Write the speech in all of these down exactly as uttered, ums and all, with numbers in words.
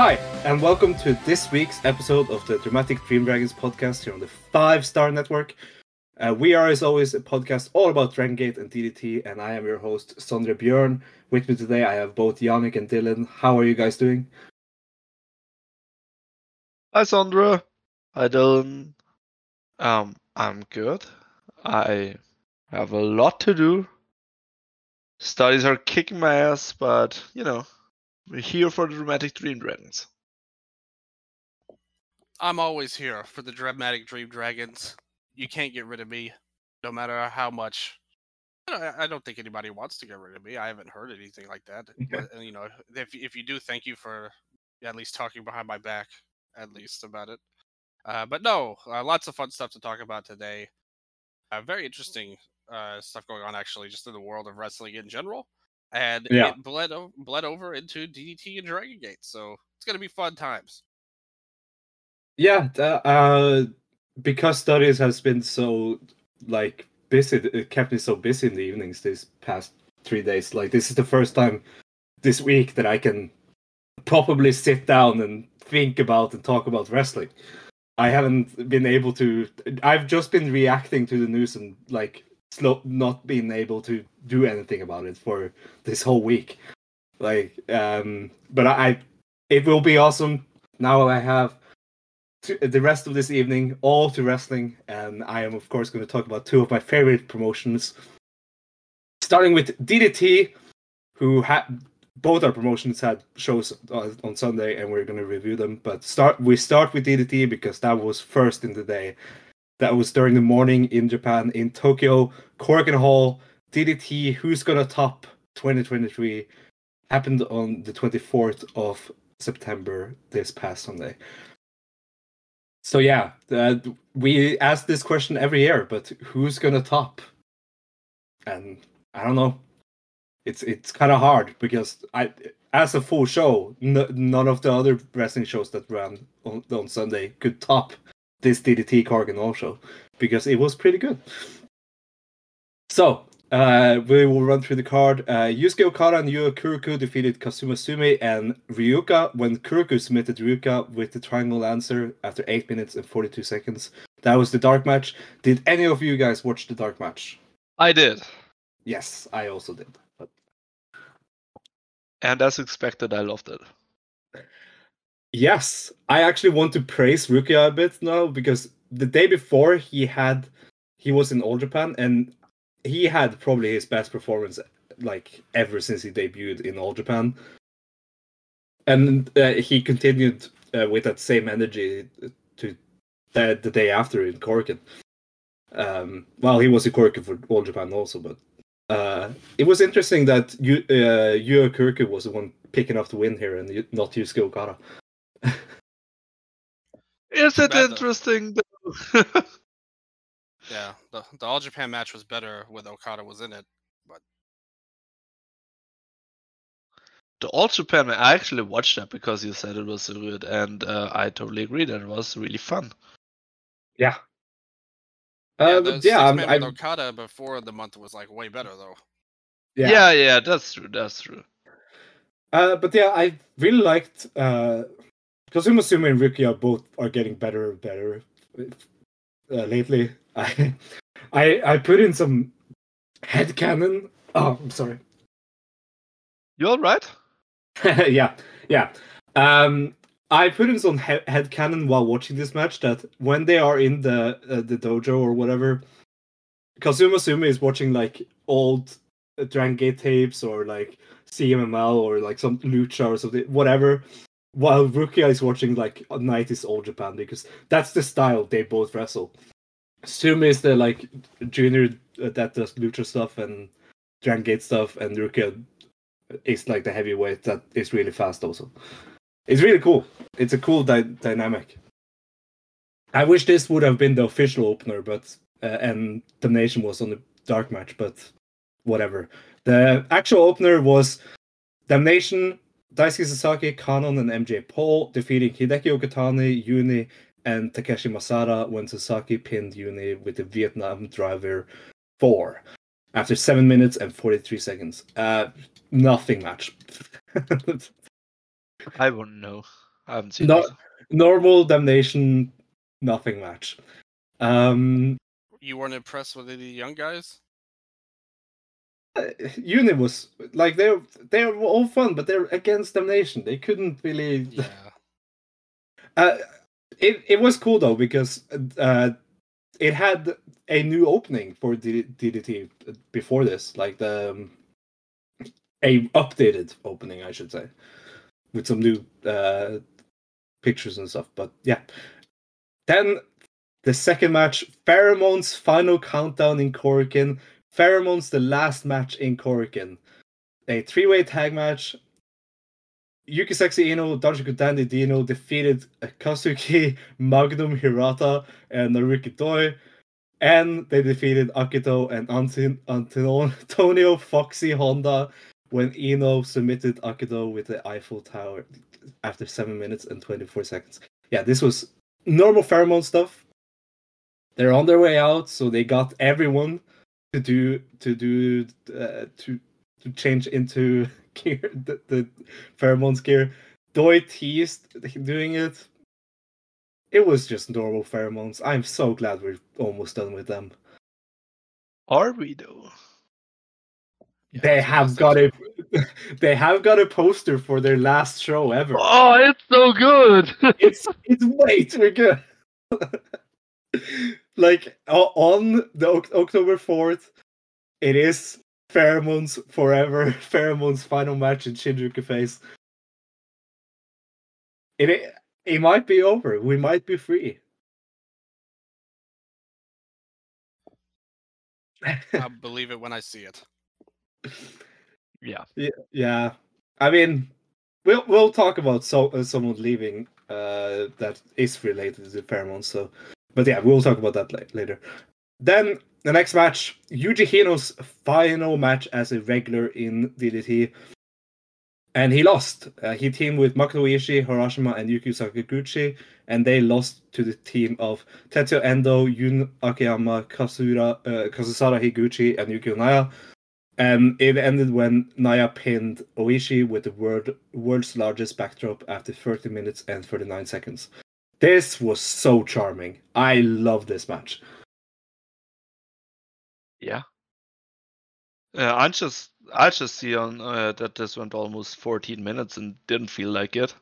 Hi, and welcome to this week's episode of the Dramatic Dream Dragons podcast here on the Five Star Network. Uh, we are, as always, a podcast all about Dragon Gate and D D T, and I am your host, Sondre Bjørn. With me today, I have both Yannik and Dylan. How are you guys doing? Hi, Sondre. Hi, Dylan. Um, I'm good. I have a lot to do. Studies are kicking my ass, but, you know, we're here for the Dramatic Dream Dragons. I'm always here for the Dramatic Dream Dragons. You can't get rid of me, no matter how much. I don't think anybody wants to get rid of me. I haven't heard anything like that. Okay. But, you know, if if you do, thank you for at least talking behind my back, at least about it. Uh, but no, uh, lots of fun stuff to talk about today. Uh, very interesting uh, stuff going on, actually, just in the world of wrestling in general. And yeah. it bled, o- bled over into D D T and Dragon Gate, so it's going to be fun times. Yeah, uh, because studies has been so, like, busy, it kept me so busy in the evenings these past three days. Like, this is the first time this week that I can probably sit down and think about and talk about wrestling. I haven't been able to... I've just been reacting to the news and, like... Slow, not being able to do anything about it for this whole week, like. Um, but I, I, it will be awesome. Now I have to, the rest of this evening all to wrestling, and I am of course going to talk about two of my favorite promotions. Starting with D D T, who had both our promotions had shows on, on Sunday, and we're going to review them. But start we start with D D T because that was first in the day. That was during the morning in Japan, in Tokyo, Korakuen Hall, D D T, Who's Gonna Top twenty twenty-three, happened on the twenty-fourth of September, this past Sunday. So yeah, uh, we ask this question every year, but who's gonna top? And I don't know. It's it's kind of hard, because I, as a full show, n- none of the other wrestling shows that ran on, on Sunday could top this D D T Korakuen Hall show, because it was pretty good. So, uh, we will run through the card. Uh, Yusuke Okada and Yu Kuruku defeated Kazuma Sumi and Ryuka when Kuruku submitted Ryuka with the triangle answer after eight minutes and forty-two seconds. That was the dark match. Did any of you guys watch the dark match? I did. Yes, I also did. But... And as expected, I loved it. Yes, I actually want to praise Ryuka a bit now, because the day before he had, he was in All Japan, and he had probably his best performance like ever since he debuted in All Japan. And uh, he continued uh, with that same energy to the, the day after in Korakuen. Um, well, he was in Korakuen for All Japan also, but uh, it was interesting that Yu uh, Yu Kuruku was the one picking up the win here, and not Yusuke Okada. Is it interesting though? Yeah, the, the All Japan match was better when Okada was in it, but the All Japan match, I actually watched that because you said it was so good, and uh, I totally agree that it was really fun. Yeah. Uh, yeah, yeah I'm, I'm... Okada before the month was like way better though. Yeah, yeah, yeah that's true. That's true. Uh, but yeah, I really liked. Uh... Kazuma Sumi and Ryuka both are getting better and better uh, lately. I, I I put in some headcanon. Oh, I'm sorry. You all right? yeah, yeah. Um, I put in some he- headcanon while watching this match that when they are in the uh, the dojo or whatever, Kazuma Sumi is watching like old uh, Dragon Gate tapes or like C M M L or like some lucha or something, whatever. While Rukia is watching like nineties All Japan, because that's the style they both wrestle. Sumi is the like junior that does lucha stuff and Dragon Gate stuff, and Rukia is like the heavyweight that is really fast also. It's really cool. It's a cool di- dynamic. I wish this would have been the official opener, but uh, and Damnation was on the dark match, but whatever. The actual opener was Damnation, Daisuke Sasaki, Kanon, and M J Paul defeating Hideki Okatani, Yuni, and Takeshi Masada when Sasaki pinned Yuni with the Vietnam Driver four after seven minutes and forty-three seconds. Uh, nothing match. I wouldn't know. I haven't seen no, normal damnation nothing match. Um, you weren't impressed with the young guys? Uh, Uni was like they they were all fun, but they're against damnation. They couldn't really. Yeah. uh, it it was cool though because uh, it had a new opening for D D T before this, like the um, a updated opening, I should say, with some new uh, pictures and stuff. But yeah, then the second match, Pheromones final countdown in Korakuen. Pheromones, the last match in Korakuen. A three-way tag match. Yuki Sexy Ino, Danjiku Dandy Dino defeated Kazuki, Magnum Hirata, and Naruki Doi. And they defeated Akito and Antin- Antonio Foxy Honda when Ino submitted Akito with the Eiffel Tower after seven minutes and twenty-four seconds. Yeah, this was normal Pheromone stuff. They're on their way out, so they got everyone to do to do uh, to to change into gear, the, the Pheromones gear. Doi teased doing it. It was just normal Pheromones. I'm so glad we're almost done with them. Are we though? Yeah, they have got a they have got a poster for their last show ever. Oh, it's so good. it's it's way too good. Like on the October fourth, it is Pheromones Forever, Pheromones final match in Shinjuku Face. It it might be over. We might be free. I believe it when I see it. Yeah. Yeah. Yeah. I mean, we'll we'll talk about so, uh, someone leaving uh, that is related to Pheromones. So. But yeah, we'll talk about that la- later. Then, the next match, Yuji Hino's final match as a regular in D D T. And he lost. Uh, he teamed with Makoto Ishii, Harashima, and Yuki Sakaguchi. And they lost to the team of Tetsuya Endo, Yun Akiyama, Kasura, uh, Kasura Higuchi, and Yukio Naya. And it ended when Naya pinned Oishi with the world, world's largest backdrop after thirty minutes and thirty-nine seconds. This was so charming. I love this match. Yeah. Uh, I just I just see on uh, that this went almost fourteen minutes and didn't feel like it.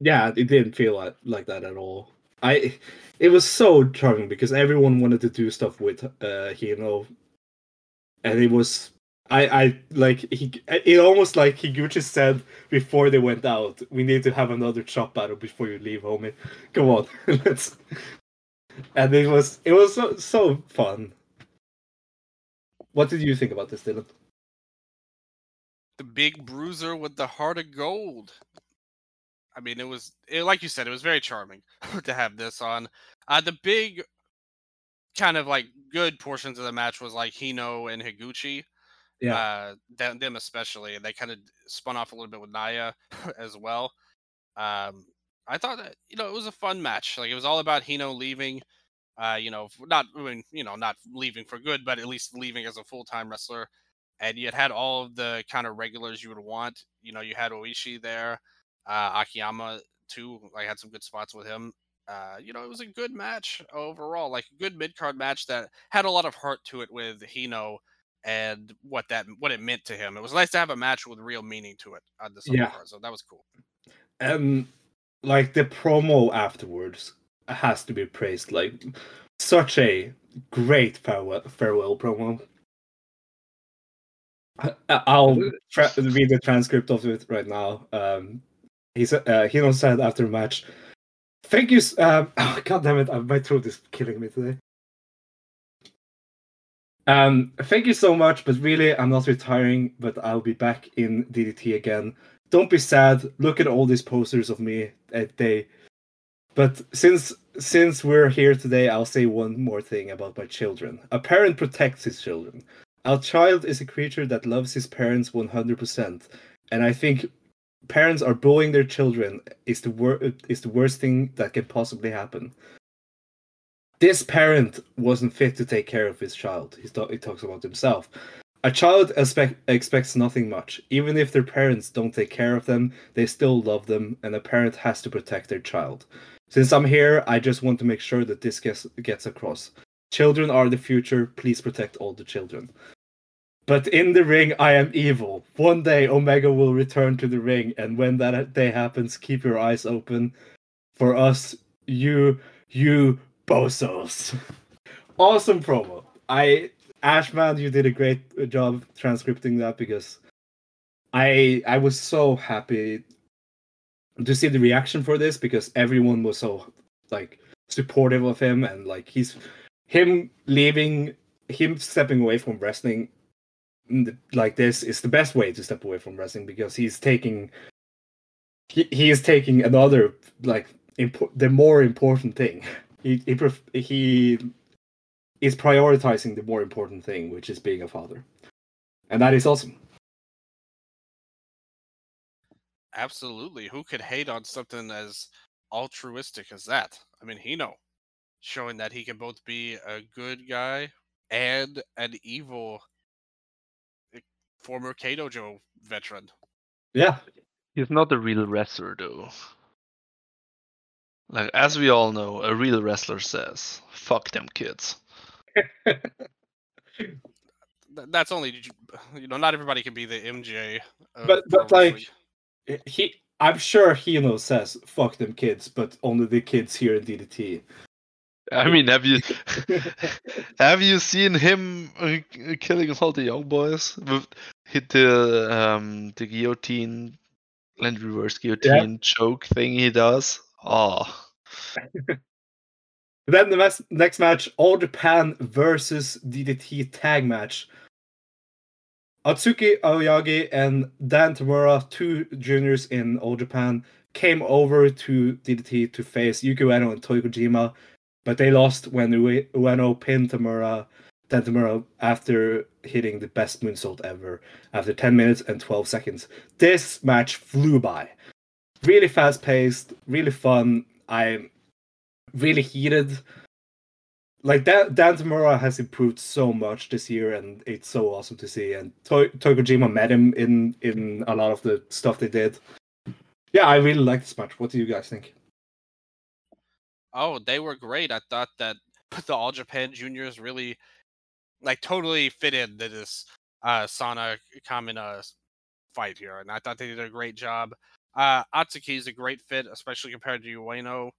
Yeah, it didn't feel like, like that at all. I it was so charming because everyone wanted to do stuff with uh, Hino, and it was I I like he it almost like Higuchi said before they went out, we need to have another chop battle before you leave, homie. Come on, let's. And it was it was so, so fun. What did you think about this, Dylan? The big bruiser with the heart of gold. I mean, it was it, like you said, it was very charming to have this on. Uh, the big kind of like good portions of the match was like Hino and Higuchi. Yeah, uh, them, them especially, and they kind of spun off a little bit with Naya as well. Um, I thought that you know it was a fun match. Like it was all about Hino leaving, uh, you know, not I mean, you know not leaving for good, but at least leaving as a full time wrestler. And you had all of the kind of regulars you would want. You know, you had Oishi there, uh, Akiyama too. I had some good spots with him. Uh, you know, it was a good match overall, like a good mid card match that had a lot of heart to it with Hino. And what that what it meant to him. It was nice to have a match with real meaning to it on the yeah. card, so that was cool. Um, like the promo afterwards has to be praised. Like such a great farewell farewell promo. I, I'll tra- read the transcript of it right now. Um, he said uh, Hino said after the match, "Thank you." Um, oh, God damn it! My throat is killing me today. Um, thank you so much, but really, I'm not retiring, but I'll be back in D D T again. Don't be sad. Look at all these posters of me at day. But since since we're here today, I'll say one more thing about my children. A parent protects his children. Our child is a creature that loves his parents one hundred percent, and I think parents are bullying their children is the wor- is the worst thing that can possibly happen. This parent wasn't fit to take care of his child. He, th- he talks about himself. A child expect, expects nothing much. Even if their parents don't take care of them, they still love them, and a parent has to protect their child. Since I'm here, I just want to make sure that this gets, gets across. Children are the future. Please protect all the children. But in the ring, I am evil. One day, Omega will return to the ring, and when that day happens, keep your eyes open for us, you, you bozos. Awesome promo. I... Ashman, you did a great job transcripting that, because I I was so happy to see the reaction for this, because everyone was so like supportive of him, and like he's him leaving him stepping away from wrestling like this is the best way to step away from wrestling, because he's taking he, he is taking another like impo- the more important thing. He he pref- he is prioritizing the more important thing, which is being a father. And that is awesome. Absolutely. Who could hate on something as altruistic as that? I mean, Hino, showing that he can both be a good guy and an evil former Keidojo veteran. Yeah. He's not a real wrestler, though. Like, as we all know, a real wrestler says, fuck them kids. That's only, you know, not everybody can be the M J. But but like he, I'm sure Hino says "fuck them kids," but only the kids here in D D T. I mean, have you have you seen him killing all the young boys with hit the um the guillotine, land reverse guillotine yeah. choke thing he does? Oh. Then the next match, All Japan versus D D T tag match. Atsuki Aoyagi and Dan Tamura, two juniors in All Japan, came over to D D T to face Yuki Ueno and Toi Kojima, but they lost when Ueno pinned Tamura, Dan Tamura after hitting the best moonsault ever after ten minutes and twelve seconds. This match flew by. Really fast-paced, really fun. I'm... really heated. Like that, Dan Tamura has improved so much this year, and it's so awesome to see. And Toi Kojima met him in in a lot of the stuff they did. Yeah, I really like this match. What do you guys think? Oh, they were great. I thought that the All Japan Juniors really, like, totally fit into this uh, Sana Kamina fight here, and I thought they did a great job. Uh, Atsuki's a great fit, especially compared to Ueno.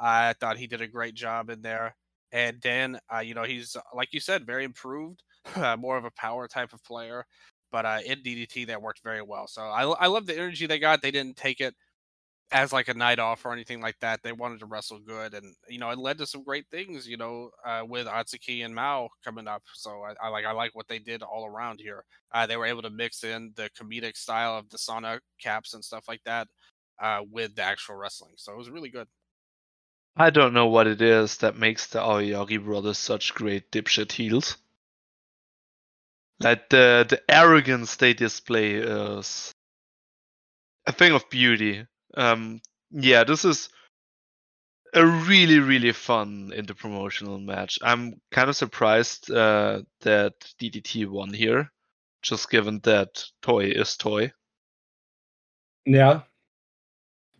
I thought he did a great job in there. And Dan, uh, you know, he's, like you said, very improved, uh, more of a power type of player. But uh, in D D T, that worked very well. So I, I love the energy they got. They didn't take it as like a night off or anything like that. They wanted to wrestle good. And, you know, it led to some great things, you know, uh, with Atsuki and Mao coming up. So I, I like I like what they did all around here. Uh, they were able to mix in the comedic style of the sauna caps and stuff like that uh, with the actual wrestling. So it was really good. I don't know what it is that makes the Aoyagi brothers such great dipshit heels. Like, the, the arrogance they display is a thing of beauty. Um, yeah, this is a really, really fun interpromotional match. I'm kind of surprised uh, that D D T won here, just given that Toy is Toy. Yeah.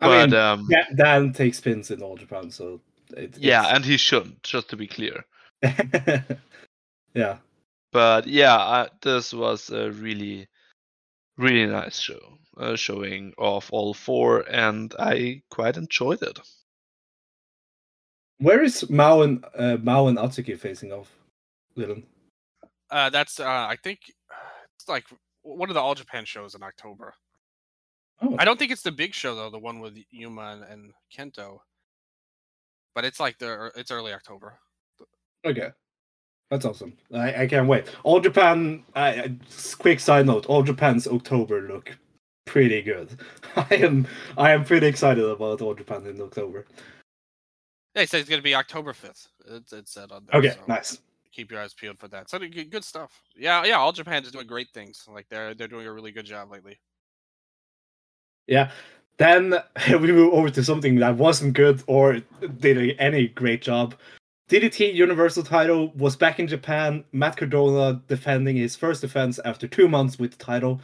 But, I mean, um, yeah, Dan takes pins in All Japan, so... It, yeah, it's... and he shouldn't, just to be clear. Yeah. But yeah, I, this was a really, really nice show. Uh, showing off all four, and I quite enjoyed it. Where is Mao and, uh, Mao and Atsuki facing off, Dylan? Uh, that's, uh, I think, it's like one of the All Japan shows in October. Oh. I don't think it's the big show though, the one with Yuma and, and Kento. But it's like the it's early October. Okay, that's awesome. I, I can't wait. All Japan. I, I quick side note: All Japan's October look pretty good. I am I am pretty excited about All Japan in October. They say it's going to be October fifth. It's it said on there. Okay, so nice. Keep your eyes peeled for that. So good stuff. Yeah, yeah. All Japan is doing great things. Like they're they're doing a really good job lately. Yeah, then we move over to something that wasn't good or did any great job. D D T Universal title was back in Japan. Matt Cardona defending his first defense after two months with the title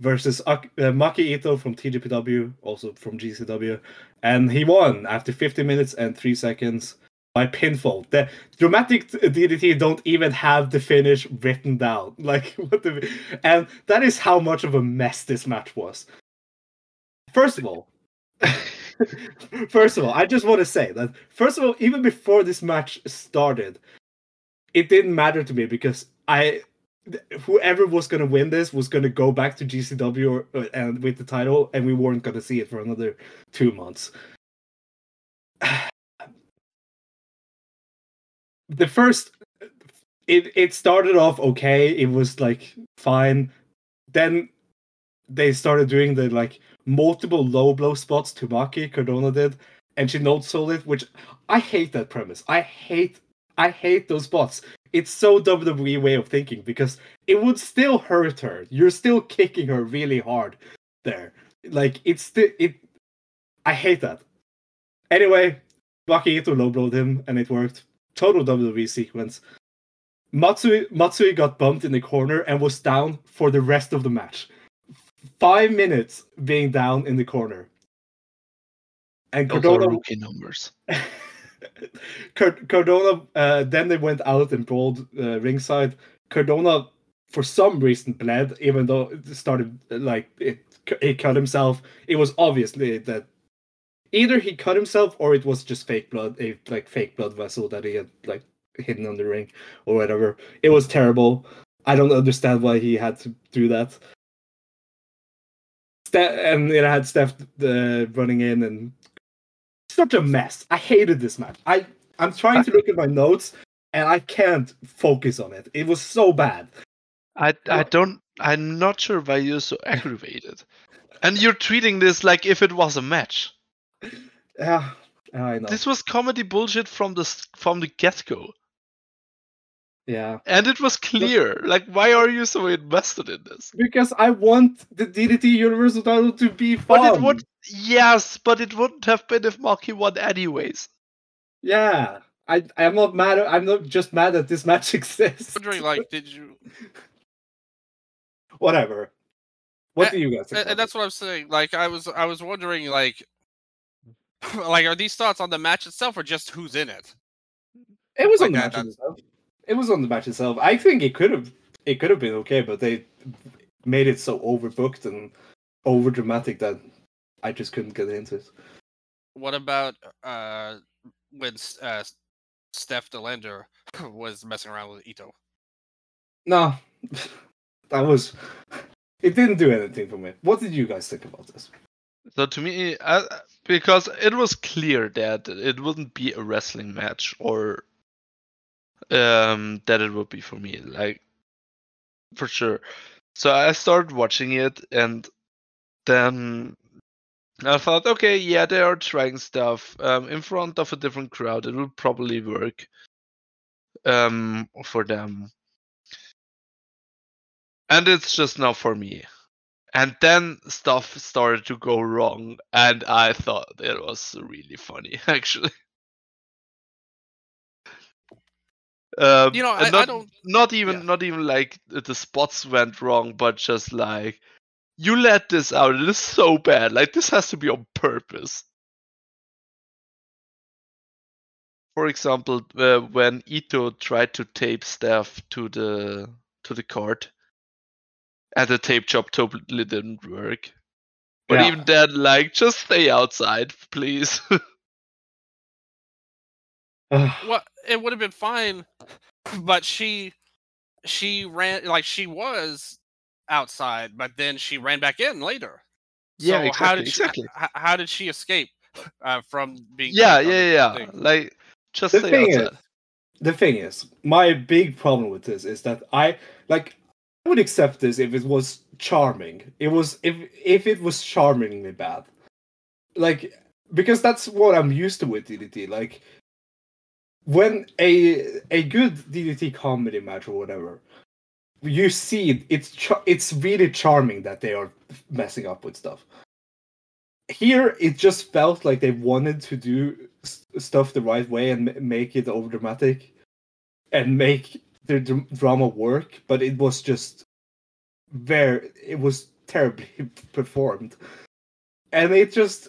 versus uh, Maki Ito from T J P W, also from G C W. And he won after fifty minutes and three seconds by pinfall. The Dramatic D D T don't even have the finish written down. Like, what the... And that is how much of a mess this match was. First of all... First of all, I just want to say that, first of all, even before this match started, it didn't matter to me because I, whoever was going to win this was going to go back to G C W or, or, and with the title, and we weren't going to see it for another two months. The first, it, it started off okay, it was like fine, then they started doing the like multiple low blow spots to Maki, Cardona did, and she no sold it, which I hate that premise. I hate I hate those spots. It's so W W E way of thinking because it would still hurt her. You're still kicking her really hard there. Like it's sti- it I hate that. Anyway, Maki Ito low blowed him and it worked. Total W W E sequence. Matsui Matsui got bumped in the corner and was down for the rest of the match. Five minutes being down in the corner, and Cardona rookie numbers. Cardona. Uh, then they went out and brawled uh, ringside. Cardona, for some reason, bled, even though it started like it. He cut himself. It was obviously that either he cut himself or it was just fake blood, a like fake blood vessel that he had like hidden on the ring or whatever. It was terrible. I don't understand why he had to do that. And it had Steph uh, running in, and such a mess. I hated this match. I I'm trying to look at my notes, and I can't focus on it. It was so bad. I I don't. I'm not sure why you're so aggravated. And you're treating this like if it was a match. Yeah, I know. This was comedy bullshit from the from the get-go. Yeah. And it was clear. Like, why are you so invested in this? Because I want the D D T Universal title to be fun. But it would, yes, but it wouldn't have been if Maki won anyways. Yeah. I, I'm not mad. I'm not just mad that this match exists. I'm wondering, like, did you... Whatever. What and, do you guys think? And that's what I'm saying. Like, I was I was wondering, like, like, are these thoughts on the match itself or just who's in it? It was like on the that, match itself. It was on the match itself. I think it could have it could have been okay, but they made it so overbooked and overdramatic that I just couldn't get into it. What about uh, when uh, Steph Delander was messing around with Ito? No, that was it. Didn't do anything for me. What did you guys think about this? So to me, I, because it was clear that it wouldn't be a wrestling match or. Um, that it would be for me, like for sure. So I started watching it, and then I thought, okay, yeah, they are trying stuff um, in front of a different crowd. It will probably work um, for them, and it's just not for me. And then stuff started to go wrong, and I thought it was really funny, actually. Uh, you know, I, not, I don't. Not even, yeah. not even like the spots went wrong, but just like you let this out. It is so bad. Like this has to be on purpose. For example, uh, when Ito tried to tape Steph to the to the card, and the tape job totally didn't work. But yeah. Even then, like, just stay outside, please. Well, it would have been fine, but she she ran like she was outside, but then she ran back in later. Yeah, so exactly, how did she, exactly. How, how did she escape uh, from being? Yeah, yeah, yeah. Thing? Like just the thing outside. Is, the thing is, my big problem with this is that I like I would accept this if it was charming. It was if if it was charmingly bad, like because that's what I'm used to with D D T, like. When a a good D D T comedy match or whatever, you see it's char- it's really charming that they are messing up with stuff. Here, it just felt like they wanted to do st- stuff the right way and m- make it over dramatic and make the d- drama work, but it was just very, it was terribly performed. And it just,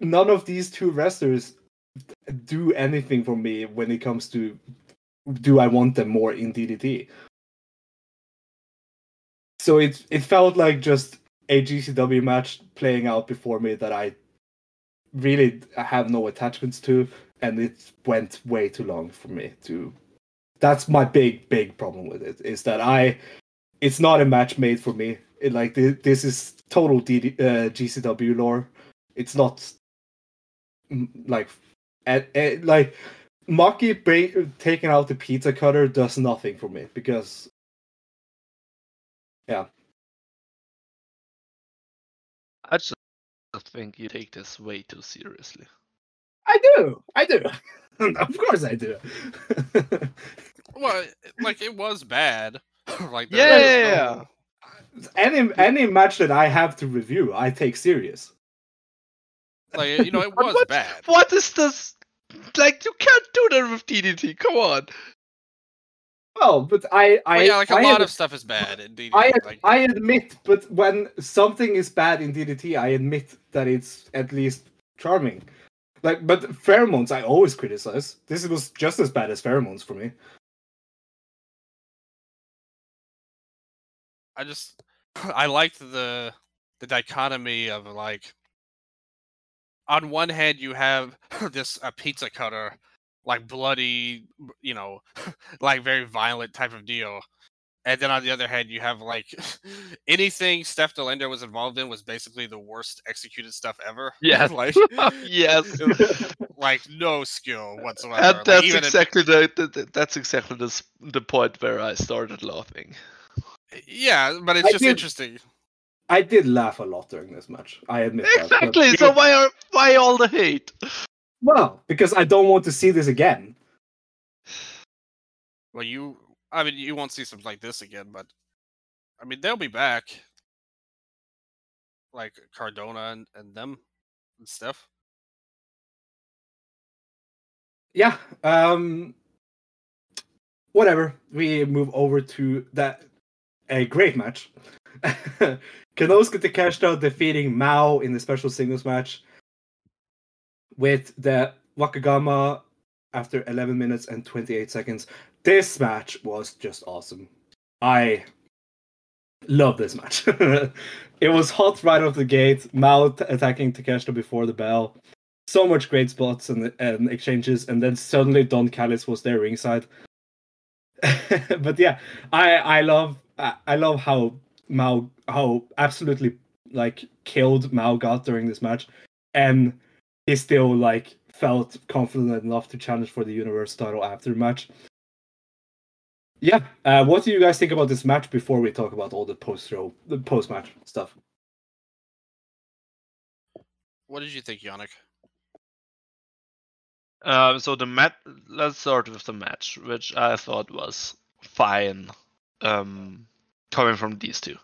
none of these two wrestlers do anything for me when it comes to, do I want them more in D D T? So it it felt like just a G C W match playing out before me that I really have no attachments to, and it went way too long for me to. That's my big big problem with it, is that I, it's not a match made for me. It, like this is total D D, uh, G C W lore. It's not like at, at, like Maki ba- taking out the pizza cutter does nothing for me because. Yeah. I just think you take this way too seriously. I do. I do. Of course I do. Well, like, it was bad. Like, yeah. Was no... Any any match that I have to review, I take serious. Like, you know, it was what, bad. What is this? Like, you can't do that with D D T. Come on. Well, but I, I well, yeah, like a I lot ad- of stuff is bad in D D T. I, like. I admit, but when something is bad in D D T, I admit that it's at least charming. Like, but Pheromones, I always criticize. This was just as bad as Pheromones for me. I just, I liked the the dichotomy of, like, on one hand you have this a pizza cutter. Like bloody, you know, like very violent type of deal. And then on the other hand, you have like anything Steph Delander was involved in was basically the worst executed stuff ever. Yeah. Like, yes. Like no skill whatsoever. And that's, like, even exactly in... the, the, that's exactly the, the point where I started laughing. Yeah, but it's I just did, interesting. I did laugh a lot during this match. I admit exactly. that. Exactly. So why are why all the hate? Well, because I don't want to see this again. Well, you... I mean, you won't see something like this again, but... I mean, they'll be back. Like, Cardona and, and them and stuff. Yeah, um... whatever. We move over to that... a great match. Kenosuke Takeshita defeating Mao in the special singles match. With the Wakagama after eleven minutes and twenty-eight seconds. This match was just awesome. I love this match. It was hot right off the gate. Mao t- attacking Takeshita before the bell. So much great spots and, and exchanges. And then suddenly Don Callis was there ringside. But yeah, I, I love I, I love how Mao, how absolutely like killed Mao got during this match. And... he still like felt confident enough to challenge for the universe title after the match. Yeah, uh, what do you guys think about this match before we talk about all the post-show, the post-match stuff? What did you think, Yannick? Uh, so the match. Let's start with the match, which I thought was fine, um, coming from these two.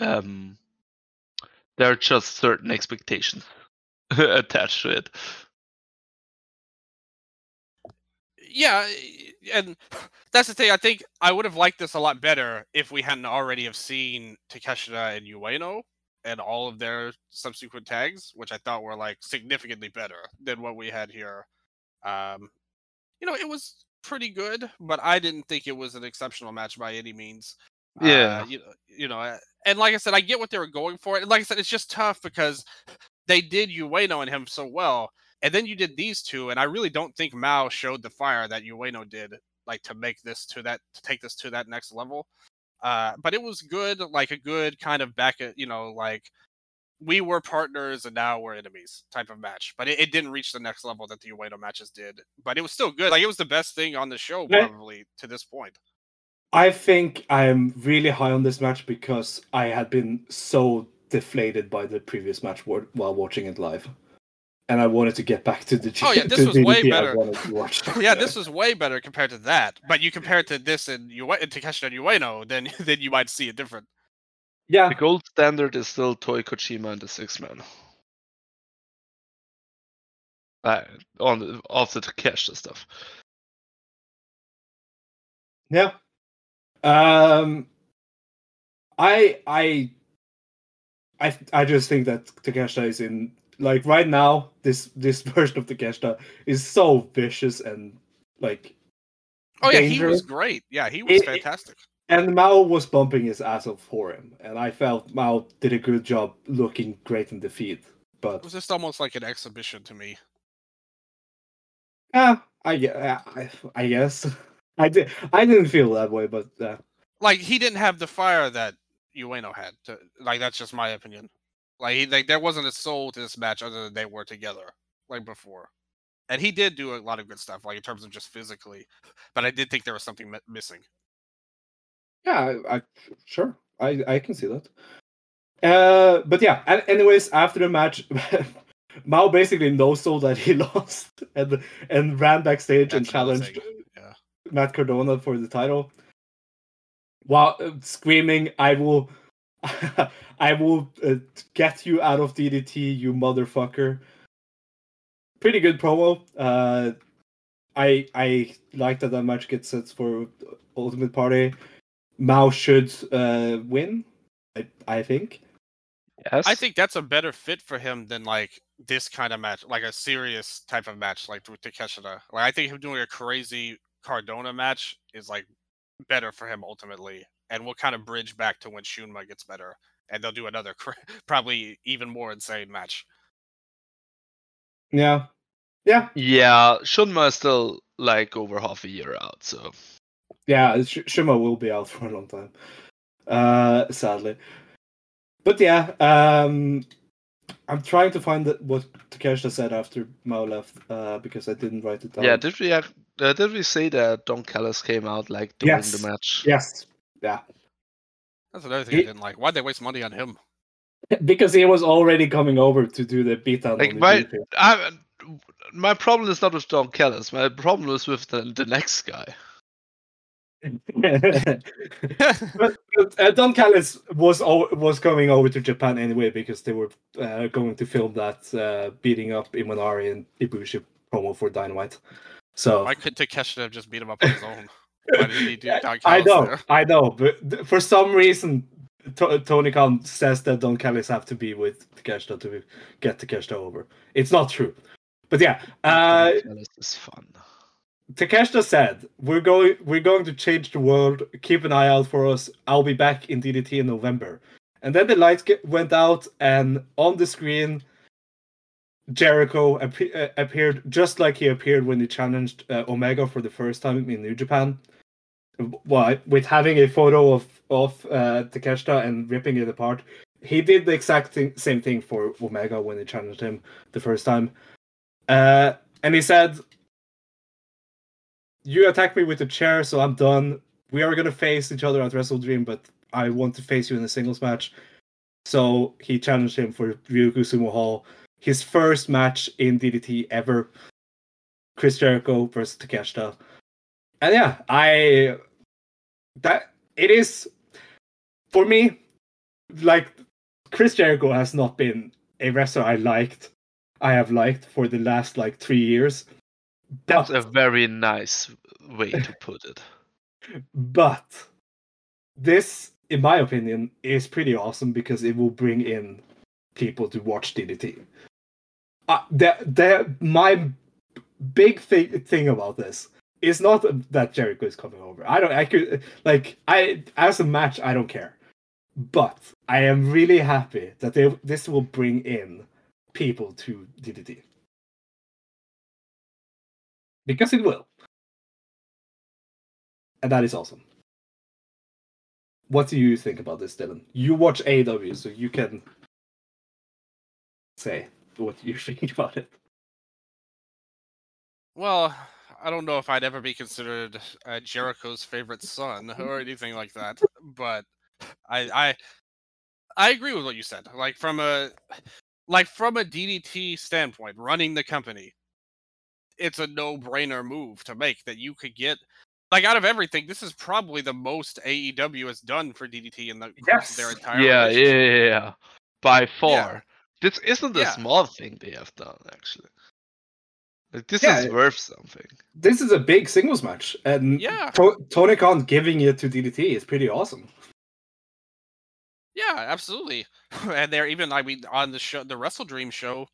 Um, there are just certain expectations attached to it. Yeah, and that's the thing. I think I would have liked this a lot better if we hadn't already have seen Takeshita and Ueno and all of their subsequent tags, which I thought were like significantly better than what we had here. Um, you know, it was pretty good, but I didn't think it was an exceptional match by any means. Yeah, uh, you, you know, and like I said, I get what they were going for. And like I said, it's just tough because they did Ueno and him so well, and then you did these two, and I really don't think Mao showed the fire that Ueno did, like to make this to that, to take this to that next level. Uh, but it was good, like a good kind of back, you know, like we were partners and now we're enemies type of match. But it, it didn't reach the next level that the Ueno matches did. But it was still good. Like it was the best thing on the show probably to this point. I think I'm really high on this match because I had been so deflated by the previous match while watching it live, and I wanted to get back to the G- oh yeah, this was way better. Yeah, this was way better compared to that. But you compare it to this and you Ue- and Takeshita and Ueno, then then you might see it different. Yeah, the gold standard is still Toi Kojima and the Six Man. uh, on of the Takeshita stuff. Yeah. Um, I I I I just think that Takeshita is in, like, right now, this this version of Takeshita is so vicious and like oh yeah, dangerous. He was great. Yeah, he was it, fantastic. And Mao was bumping his ass off for him, and I felt Mao did a good job looking great in defeat. But it was just almost like an exhibition to me. Yeah, I I, I guess. I did. I didn't feel that way, but uh... like he didn't have the fire that Ueno had. To, like that's just my opinion. Like, he, like there wasn't a soul to this match other than they were together, like before. And he did do a lot of good stuff, like in terms of just physically. But I did think there was something mi- missing. Yeah, I, I sure I, I can see that. Uh, but yeah. And anyways, after the match, Mao basically no-sold that he lost and and ran backstage that's and challenged. Matt Cardona for the title, while uh, screaming, "I will, I will uh, get you out of D D T, you motherfucker!" Pretty good promo. Uh, I I like that that match gets set for Ultimate Party. Mao should uh, win. I I think. Yes, I think that's a better fit for him than like this kind of match, like a serious type of match, like with Takeshita. Like I think him doing a crazy Cardona match is like better for him ultimately, and we'll kind of bridge back to when Shunma gets better, and they'll do another cra- probably even more insane match. Yeah, yeah, yeah. Shunma is still like over half a year out, so yeah, Sh- Shunma will be out for a long time, uh, sadly. But yeah, um, I'm trying to find the, what Takeshita said after Mao left, uh, because I didn't write it down. Yeah, did we act- Uh, did we say that Don Callis came out like during yes. the match? Yes. Yeah. That's another thing he, I didn't like. Why'd they waste money on him? Because he was already coming over to do the beatdown. Like my, I, my problem is not with Don Callis. My problem is with the, the next guy. but, but, uh, Don Callis was was coming over to Japan anyway because they were uh, going to film that uh, beating up Imanari and Ibushi promo for Dynamite. So why could Takeshita have just beat him up on his own? Why did he do Don Callis? I know, there? I know, but for some reason, T- Tony Khan says that Don Callis have to be with Takeshita to get Takeshita over. It's not true, but yeah, uh, Don is fun. Takeshita said, "We're going, we're going to change the world. Keep an eye out for us. I'll be back in D D T in November." And then the lights went out, and on the screen, Jericho ap- appeared just like he appeared when he challenged uh, Omega for the first time in New Japan, well, with having a photo of, of uh, Takeshita and ripping it apart. He did the exact thing, same thing for Omega when he challenged him the first time. Uh, and he said, "You attacked me with a chair, so I'm done. We are going to face each other at Wrestle Dream, but I want to face you in a singles match." So he challenged him for Ryōgoku Sumo Hall. His first match in D D T ever, Chris Jericho versus Takeshita, and yeah, I that it is for me like Chris Jericho has not been a wrestler I liked, I have liked for the last like three years. But, that's a very nice way to put it. But this, in my opinion, is pretty awesome because it will bring in people to watch D D T. Uh, the, the, my big thing, thing about this is not that Jericho is coming over. I don't. I could like I as a match. I don't care, but I am really happy that they, this will bring in people to D D T because it will, and that is awesome. What do you think about this, Dylan? You watch A E W, so you can say what you think about it. Well, I don't know if I'd ever be considered uh, Jericho's favorite son or anything like that, but I, I I agree with what you said. Like from a like from a D D T standpoint, running the company, it's a no-brainer move to make that you could get. Like out of everything, this is probably the most A E W has done for D D T in the course yes. of their entire. Yeah, yeah, yeah, yeah, by far. Yeah. This isn't a yeah. small thing they have done, actually. Like, this yeah, is worth something. This is a big singles match, and yeah. to- Tony Khan giving it to D D T is pretty awesome. Yeah, absolutely. And they're even, I mean, on the show, the Wrestle Dream show,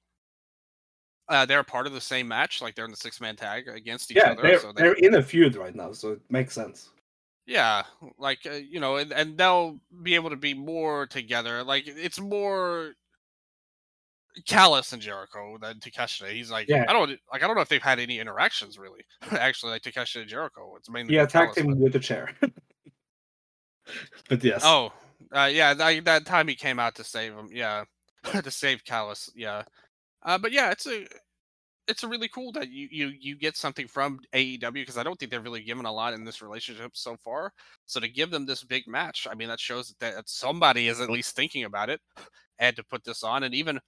uh, they're part of the same match. Like, they're in the six-man tag against each yeah, other. They're, so they... they're in a feud right now, so it makes sense. Yeah, like, uh, you know, and, and they'll be able to be more together. Like, it's more Callis and Jericho than Takeshita. He's like, yeah. I don't like. I don't know if they've had any interactions, really. Actually, like, Takeshita and Jericho. It's mainly He attacked Callis, him but... with a chair. But yes. Oh, uh, yeah, that, that time he came out to save him. Yeah, to save Callis. Yeah. Uh, but yeah, it's a... It's really cool that you, you, you get something from A E W, because I don't think they've really given a lot in this relationship so far. So to give them this big match, I mean, that shows that, that somebody is at least thinking about it and to put this on. And even,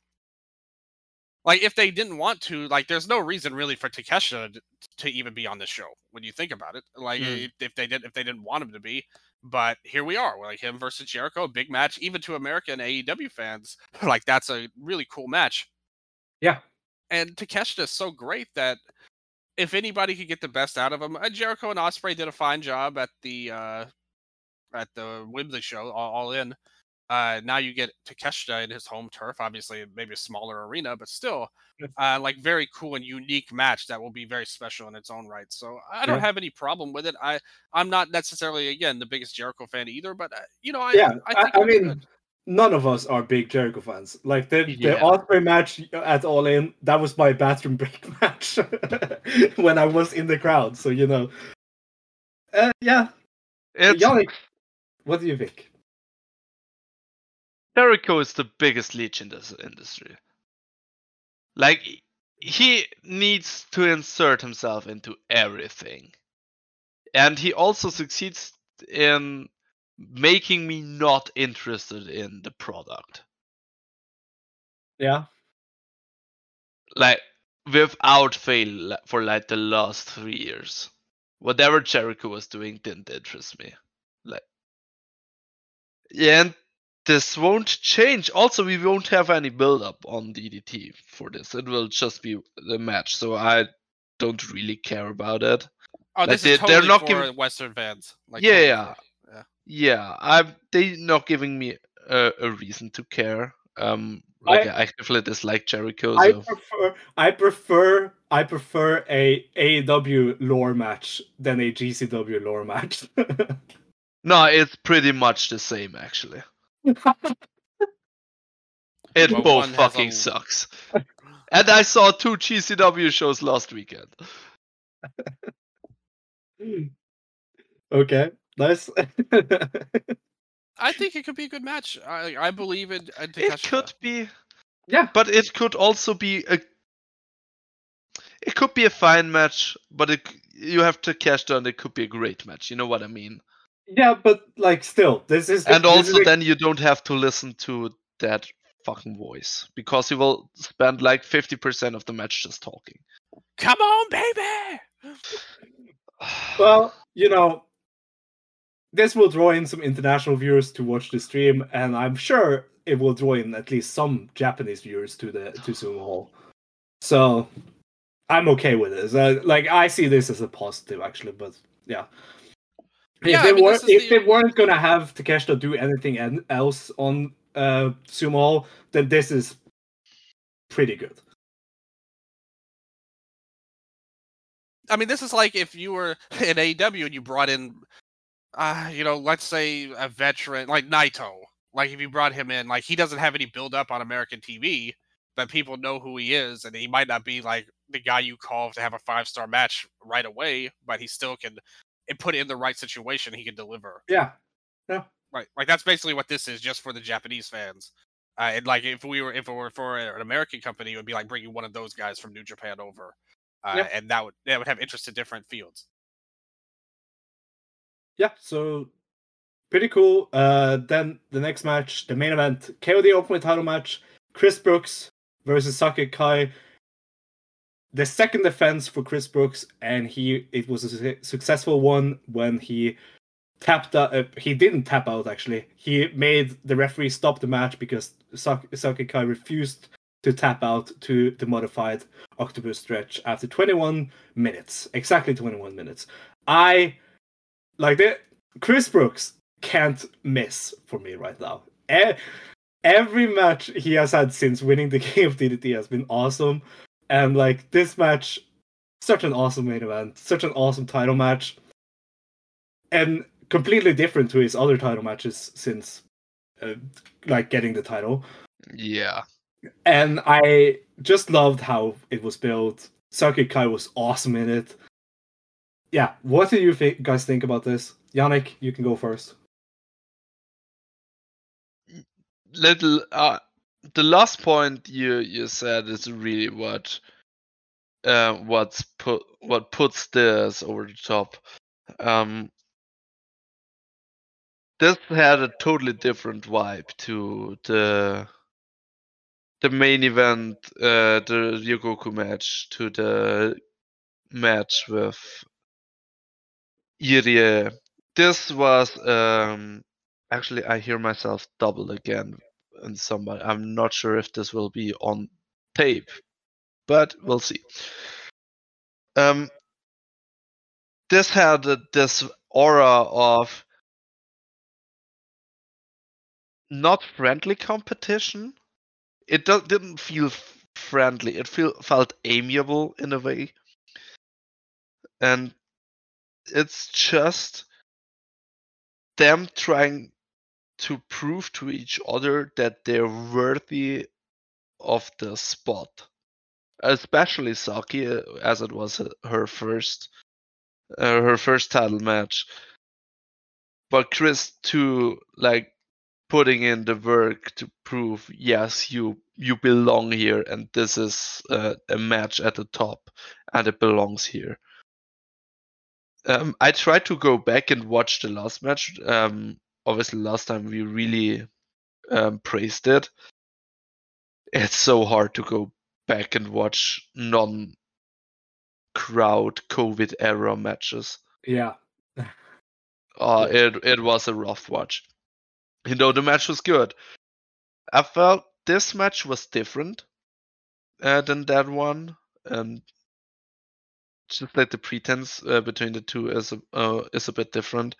like, if they didn't want to, like, there's no reason really for Takeshita to, to even be on this show when you think about it. Like, mm. if they did, if they didn't want him to be. But here we are. We're like, him versus Jericho, big match, even to American A E W fans. Like, that's a really cool match. Yeah. And Takeshita is so great that if anybody could get the best out of him, Jericho and Ospreay did a fine job at the uh, at the Wembley show, all, all in. Uh, now you get Takeshita in his home turf, obviously maybe a smaller arena, but still, uh, like, very cool and unique match that will be very special in its own right. So I don't yeah. have any problem with it. I I'm not necessarily, again, the biggest Jericho fan either, but uh, you know, I yeah, I, I, think I mean. Good. None of us are big Jericho fans. Like, the, yeah. the Ospreay match at All In, that was my bathroom break match when I was in the crowd. So, you know. Uh, yeah. It's... Yannick, what do you think? Jericho is the biggest leech in this industry. Like, he needs to insert himself into everything. And he also succeeds in making me not interested in the product. Yeah. Like, without fail, for like the last three years. Whatever Jericho was doing didn't interest me. Like, yeah, and this won't change. Also, we won't have any build-up on D D T for this. It will just be the match, so I don't really care about it. Oh, like, this is they, totally they're not for giving... Western fans. Like, yeah, totally. yeah. Yeah, I'm, they're not giving me a, a reason to care. Um, like, I actively dislike Jericho. I so. prefer, I prefer, I prefer a A E W lore match than a G C W lore match. No, it's pretty much the same, actually. It well, both fucking a... sucks. And I saw two G C W shows last weekend. Okay. Nice. I think it could be a good match. I, I believe in, in Takeshita. It could be. Yeah. But it could also be a... It could be a fine match, but it, you have Takeshita and it could be a great match. You know what I mean? Yeah, but, like, still, this is... The, and this also is then a... you don't have to listen to that fucking voice, because you will spend, like, fifty percent of the match just talking. Come on, baby! Well, you know... This will draw in some international viewers to watch the stream, and I'm sure it will draw in at least some Japanese viewers to the to Sumo Hall. So I'm okay with this. Uh, like, I see this as a positive, actually. But yeah, yeah if they I mean, weren't if the... they weren't gonna have Takeshita do anything else on uh, Sumo Hall, then this is pretty good. I mean, this is like if you were in A E W and you brought in. Uh, you know, let's say a veteran, like Naito. Like, if you brought him in, like, he doesn't have any build-up on American T V, but people know who he is, and he might not be, like, the guy you call to have a five-star match right away, but he still can put it in the right situation, he can deliver. Yeah. Yeah. Right. Like, that's basically what this is, just for the Japanese fans. Uh, and, like, if we were, if it were for an American company, it would be, like, bringing one of those guys from New Japan over. Uh, yeah. And that would, that would have interest in different fields. Yeah, so pretty cool. Uh, then the next match, the main event, K O D Open title match, Chris Brooks versus Saki Akai. The second defense for Chris Brooks, and he it was a su- successful one when he tapped out. Uh, he didn't tap out, actually. He made the referee stop the match because Saki Akai refused to tap out to the modified octopus stretch after twenty-one minutes. Exactly twenty-one minutes. I, like, the, Chris Brooks can't miss for me right now. E- every match he has had since winning the King of D D T has been awesome. And, like, this match, such an awesome main event, such an awesome title match. And completely different to his other title matches since, uh, like, getting the title. Yeah. And I just loved how it was built. Saki Akai was awesome in it. Yeah, what do you think, guys think about this? Yannick, you can go first. Little, uh, the last point you, you said is really what uh, what's put what puts this over the top. Um, this had a totally different vibe to the the main event, uh, the Ryōgoku match, to the match with Irie. This was um, actually, I hear myself double again in somebody. I'm not sure if this will be on tape, but we'll see. Um, this had uh, this aura of not friendly competition. It do- didn't feel f- friendly. It feel- felt amiable in a way. And it's just them trying to prove to each other that they're worthy of the spot. Especially Saki, as it was her first uh, her first title match. But Chris too, like, putting in the work to prove, yes, you you belong here, and this is uh, a match at the top, and it belongs here. Um, I tried to go back and watch the last match. Um, obviously, last time we really um, praised it. It's so hard to go back and watch non-crowd COVID era matches. Yeah. uh, it it was a rough watch. You know, the match was good. I felt this match was different uh, than that one, and just like the pretense uh, between the two is a, uh, is a bit different.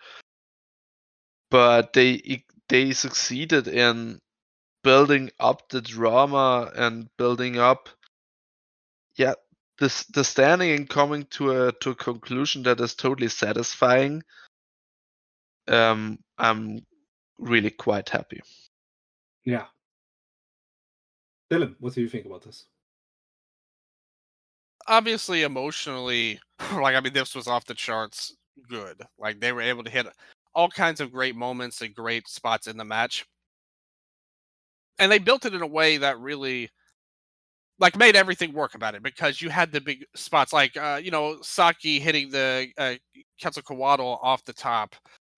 But they they succeeded in building up the drama and building up, yeah, the the standing and coming to a to a conclusion that is totally satisfying. Um, I'm. Really quite happy. Yeah. Dylan, what do you think about this? Obviously, emotionally, like, I mean, this was off the charts good. Like, they were able to hit all kinds of great moments and great spots in the match. And they built it in a way that really, like, made everything work about it, because you had the big spots, like, uh, you know, Saki hitting the uh, Quetzalcoatl off the top.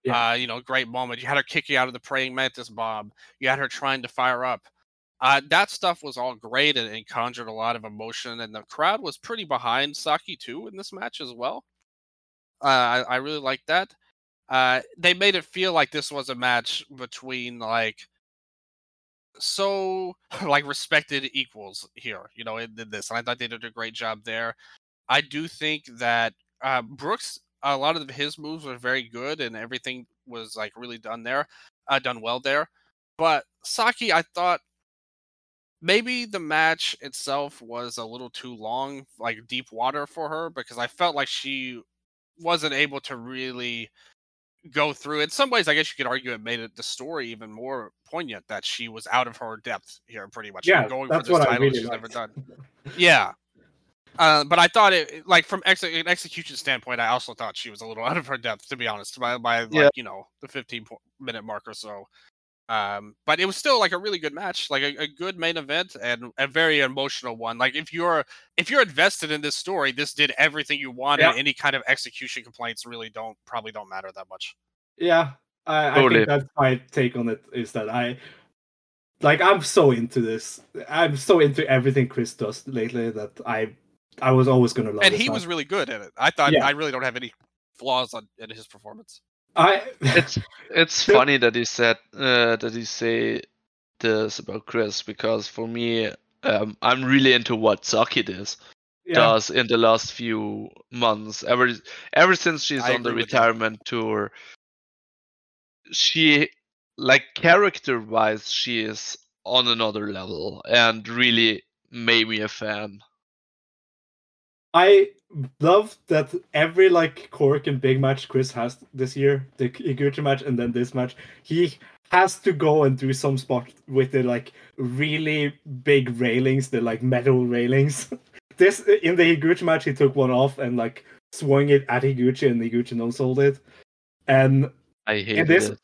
Yeah. Uh, you know, great moment. You had her kicking out of the praying mantis bomb. You had her trying to fire up. Uh, that stuff was all great and, and conjured a lot of emotion. And the crowd was pretty behind Saki, too, in this match as well. Uh, I, I really liked that. Uh, they made it feel like this was a match between, like, so, like, respected equals here, you know, in, in this. And I thought they did a great job there. I do think that uh, Brooks... a lot of his moves were very good, and everything was, like, really done there, uh, done well there. But Saki, I thought maybe the match itself was a little too long, like deep water for her, because I felt like she wasn't able to really go through. In some ways, I guess you could argue it made it the story even more poignant that she was out of her depth here, pretty much. Yeah, going that's for this what title I really she's liked. Never done. Yeah. Uh, but I thought it, like, from ex- an execution standpoint, I also thought she was a little out of her depth, to be honest, by, by like, yeah. you know, the fifteen minute mark or so. Um, but it was still, like, a really good match, like a, a good main event and a very emotional one. Like, if you're if you're invested in this story, this did everything you wanted. Yeah. Any kind of execution complaints really don't probably don't matter that much. Yeah, I, I totally. think that's my take on it, is that I... Like, I'm so into this. I'm so into everything Chris does lately that I... I was always going to love it. And he time. was really good at it. I thought yeah. I really don't have any flaws on, in his performance. I it's it's funny that he said uh, that he say this about Chris, because for me um, I'm really into what Saki does yeah. does in the last few months. Ever ever since she's I on the retirement that. tour, she, like, character-wise, she is on another level and really made me a fan. I love that every, like, Cork and big match Chris has this year, the Higuchi match and then this match, he has to go and do some spot with the, like, really big railings, the, like, metal railings. This, in the Higuchi match, he took one off and, like, swung it at Higuchi, and Higuchi no-sold it. And I hate this, it.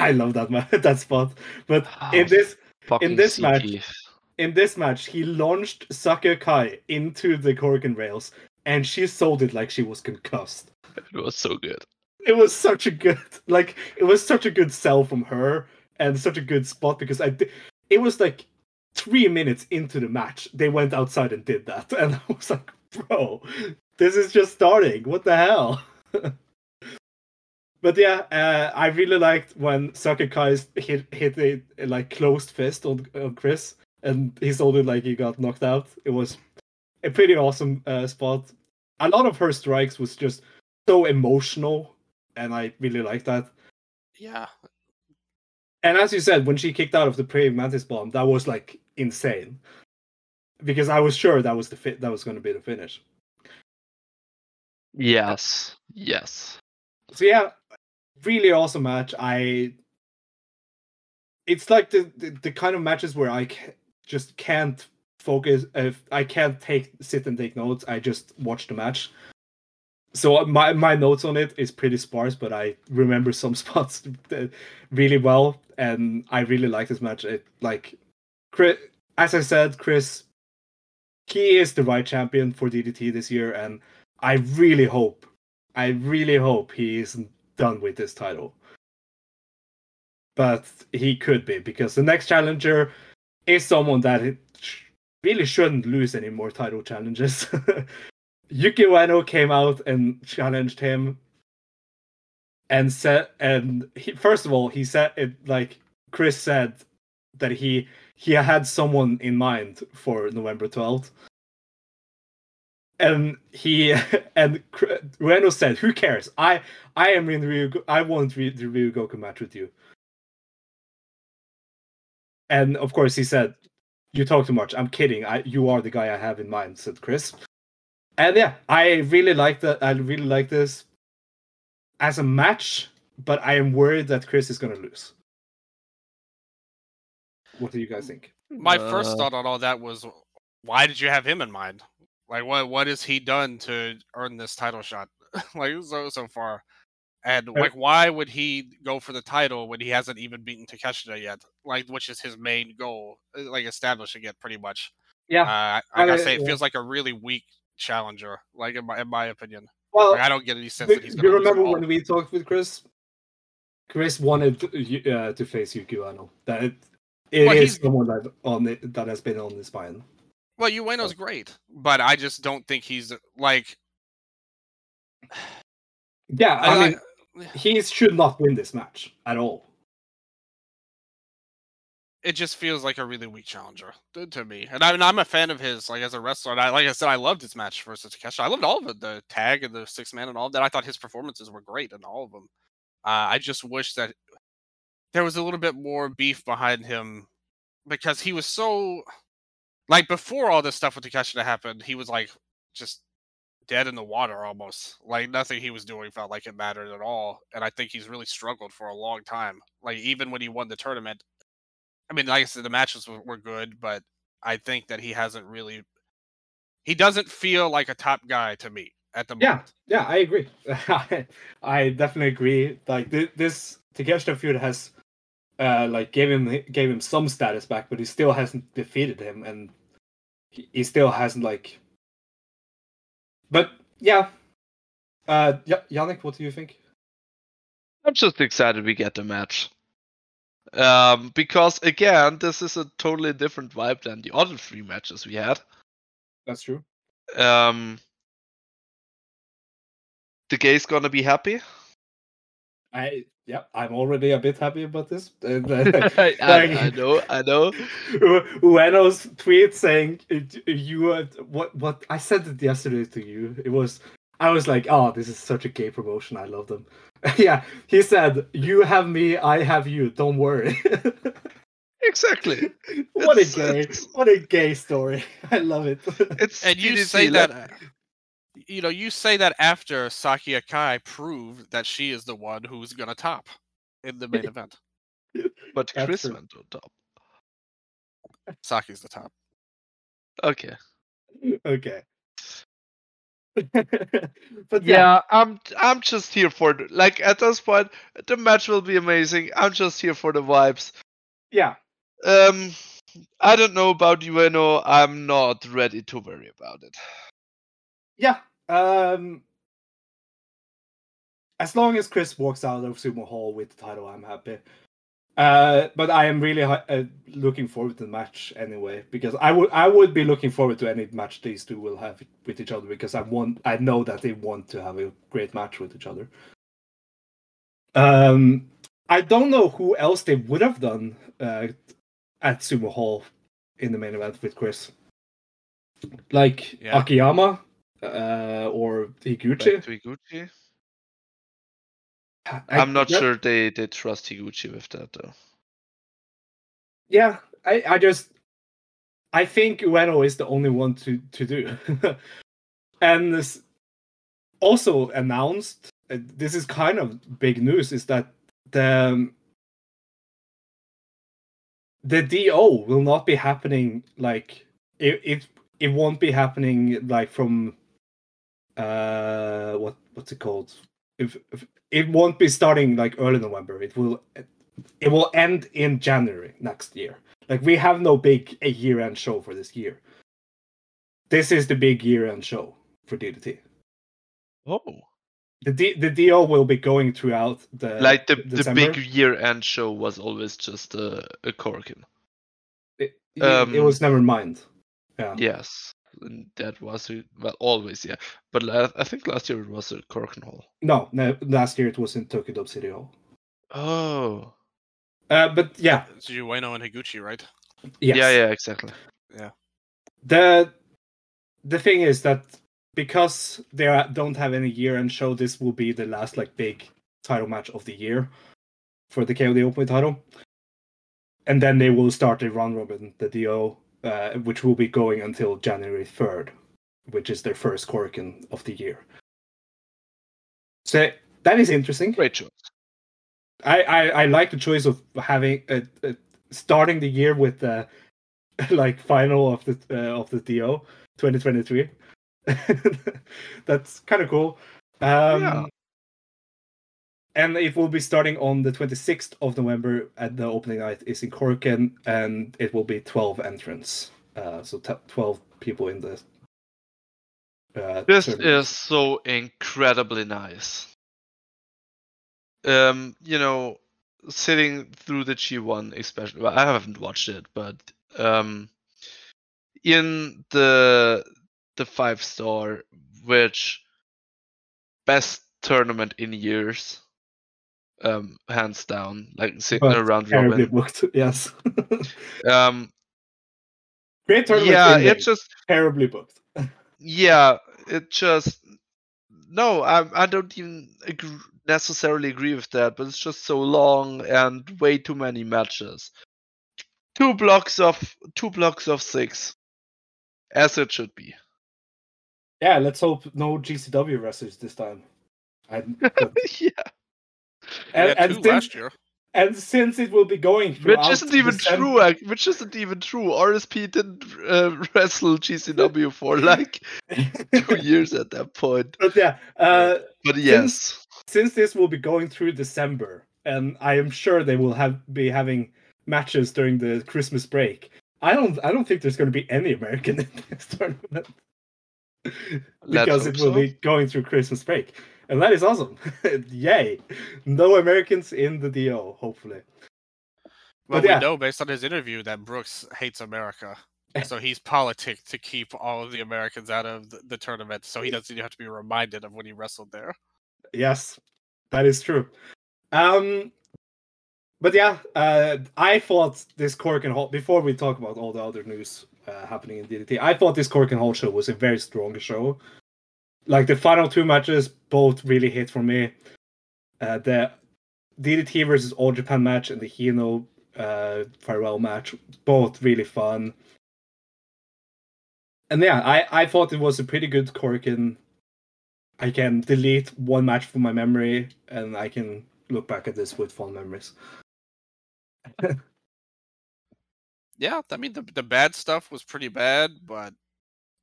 I love that ma- that spot. But oh, in this in this C G. match, in this match, he launched Saki Akai into the Korakuen rails, and she sold it like she was concussed. It was so good. It was such a good, like, it was such a good sell from her, and such a good spot, because I di- it was like three minutes into the match they went outside and did that, and I was like, bro, this is just starting. What the hell? But yeah, uh, I really liked when Saki Akai hit hit a like closed fist on, on Chris, and he sold it like he got knocked out. It was a pretty awesome uh, spot. A lot of her strikes was just so emotional, and I really liked that. Yeah. And as you said, when she kicked out of the Praying Mantis bomb, that was like insane, because I was sure that was the fi- that was going to be the finish. Yes. Yes. So yeah. Really awesome match. I. It's like the, the, the kind of matches where I c- just can't focus. If I can't take sit and take notes, I just watch the match. So my my notes on it is pretty sparse, but I remember some spots really well, and I really like this match. It like, Chris, as I said, Chris, he is the right champion for D D T this year, and I really hope, I really hope he isn't done with this title, but he could be, because the next challenger is someone that it really shouldn't lose any more title challenges. Yuki Ueno came out and challenged him, and said, and he, first of all, he said it like Chris said that he he had someone in mind for November twelfth, and he and Ueno said, "Who cares? I I am in Ryu. I want the Ryūgoku match with you." And of course, he said, "You talk too much. I'm kidding. I, you are the guy I have in mind," said Chris. And yeah, I really like that. I really like this as a match, but I am worried that Chris is going to lose. What do you guys think? My uh... first thought on all that was, why did you have him in mind? Like, what what has he done to earn this title shot? Like, so so far. And, like, why would he go for the title when he hasn't even beaten Takeshita yet? Like, which is his main goal, like, establishing it pretty much. Yeah. Uh, like I, I say, yeah. It feels like a really weak challenger, like, in my, in my opinion. Well, like, I don't get any sense do, that he's going to You remember when we talked with Chris? Chris wanted to, uh, to face Yuki Ueno. That it, it well, is someone that, on the, that has been on his mind. Well, Ueno's great, but I just don't think he's, like... Yeah, I, I mean, I, he should not win this match at all. It just feels like a really weak challenger to, to me. And I mean, I'm a fan of his, like, as a wrestler. And I, like I said, I loved his match versus Takeshita. I loved all of it, the tag and the six-man and all of that. I thought his performances were great in all of them. Uh, I just wish that there was a little bit more beef behind him, because he was so... Like, before all this stuff with Takeshita happened, he was, like, just dead in the water almost. Like, nothing he was doing felt like it mattered at all. And I think he's really struggled for a long time. Like, even when he won the tournament, I mean, like I said, the matches were, were good, but I think that he hasn't really... He doesn't feel like a top guy to me at the moment. Yeah, yeah, I agree. I definitely agree. Like, th- this Takeshita feud has... Uh, like gave him gave him some status back, but he still hasn't defeated him, and he, he still hasn't like. But yeah, uh, y- Yannick, what do you think? I'm just excited we get the match, um, because again, this is a totally different vibe than the other three matches we had. That's true. Um, the gay's gonna be happy. I yeah, I'm already a bit happy about this. And, uh, like, I, I know, I know. Ueno's tweet saying you uh, what what I sent it yesterday to you. It was I was like, oh, this is such a gay promotion. I love them. Yeah, he said, "You have me, I have you. Don't worry." Exactly. What it's, a gay, it's... what a gay story. I love it. It's and you say that. that... You know, you say that after Saki Akai proved that she is the one who's going to top in the main event. But that's Chris true. Went on top. Saki's the top. Okay. Okay. But yeah, yeah, I'm I'm just here for the, like at this point the match will be amazing. I'm just here for the vibes. Yeah. Um I don't know about Ueno. I'm not ready to worry about it. Yeah, um, as long as Chris walks out of Sumo Hall with the title, I'm happy. Uh, but I am really uh, looking forward to the match anyway, because I would I would be looking forward to any match these two will have with each other, because I want I know that they want to have a great match with each other. Um, I don't know who else they would have done uh, at Sumo Hall in the main event with Chris, like yeah. Akiyama. Uh, or Higuchi. Back to Higuchi. I, I'm not yep. sure they, they trust Higuchi with that though. Yeah, I, I just I think Ueno is the only one to to do, and this also announced. Uh, this is kind of big news. Is that the um, the D O will not be happening like it it it won't be happening like from. Uh, what what's it called? If, if it won't be starting like early November, it will it will end in January next year. Like we have no big a year-end show for this year. This is the big year-end show for D D T. Oh, the D, the D O will be going throughout the like the, the big year-end show was always just a, a Korakuen. It, um, it was never mind. Yeah. Yes. And that was well always yeah, but la- I think last year it was at Korakuen Hall. No, no, last year it was in Tokyo Dome City Hall. Oh, uh, but yeah, so you Ueno and Higuchi, right? Yes. Yeah, yeah, exactly. Yeah. The the thing is that because they are, don't have any year-end show, this will be the last like big title match of the year for the K O D Open title, and then they will start a round robin, the D O. Uh, which will be going until January third, which is their first Korakuen of the year. So that is interesting. Great choice. I, I, I like the choice of having uh, uh, starting the year with the uh, like final of the uh, of the D O twenty twenty-three. That's kind of cool. Um, yeah. And it will be starting on the twenty-sixth of November at the opening night is in Korakuen, and it will be twelve entrants. Uh, so t- twelve people in the... Uh, this tournament. Is so incredibly nice. Um, you know, sitting through the G one especially, well, I haven't watched it, but um, in the the five-star, which best tournament in years... Um, hands down, like sitting but around Robin. Booked, yes. um, Great tournament. Yeah, it just terribly booked. Yeah, it just no. I I don't even agree, necessarily agree with that, but it's just so long and way too many matches. Two blocks of two blocks of six, as it should be. Yeah, let's hope no G C W wrestlers this time. I, but... yeah. And, and, since, last year. And since it will be going through, which isn't even true, like, which isn't even true. R S P didn't uh, wrestle G C W for like two years at that point. But yeah, uh, but yes, since, since this will be going through December, and I am sure they will have be having matches during the Christmas break. I don't, I don't think there's going to be any American in this tournament because it will so. be going through Christmas break. And that is awesome. Yay. No Americans in the D O, hopefully. Well, but, yeah. We know based on his interview that Brooks hates America. So he's politicked to keep all of the Americans out of the, the tournament. So he doesn't even have to be reminded of when he wrestled there. Yes, that is true. Um, but yeah, uh, I thought this Korakuen Hall, before we talk about all the other news uh, happening in D D T, I thought this Korakuen Hall show was a very strong show. Like, the final two matches both really hit for me. Uh, the D D T versus All Japan match and the Hino uh, farewell match, both really fun. And yeah, I, I thought it was a pretty good Korakuen. I can delete one match from my memory, and I can look back at this with fond memories. Yeah, I mean, the, the bad stuff was pretty bad, but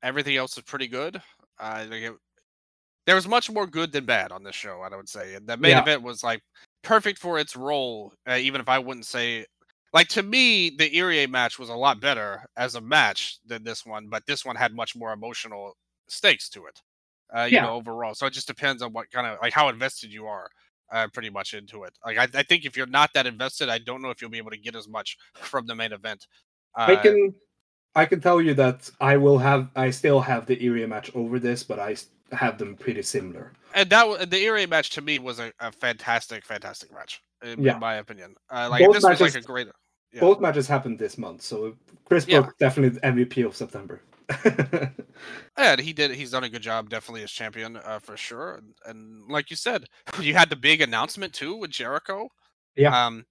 everything else is pretty good. Uh, like it, there was much more good than bad on this show, I would say. And the main yeah. event was, like, perfect for its role, uh, even if I wouldn't say... Like, to me, the Irie match was a lot better as a match than this one, but this one had much more emotional stakes to it, uh, you yeah. know, overall. So it just depends on what kind of, like, how invested you are uh, pretty much into it. Like, I, I think if you're not that invested, I don't know if you'll be able to get as much from the main event. Uh, I can... I can tell you that I will have, I still have the Irie match over this, but I have them pretty similar. And that the Irie match to me was a, a fantastic, fantastic match, in, yeah. in my opinion. Uh, like both this matches, was like a great. Yeah. Both matches happened this month, so Chris Brook yeah. definitely the M V P of September. And he did. He's done a good job, definitely as champion uh, for sure. And, and like you said, you had the big announcement too with Jericho. Yeah. Um,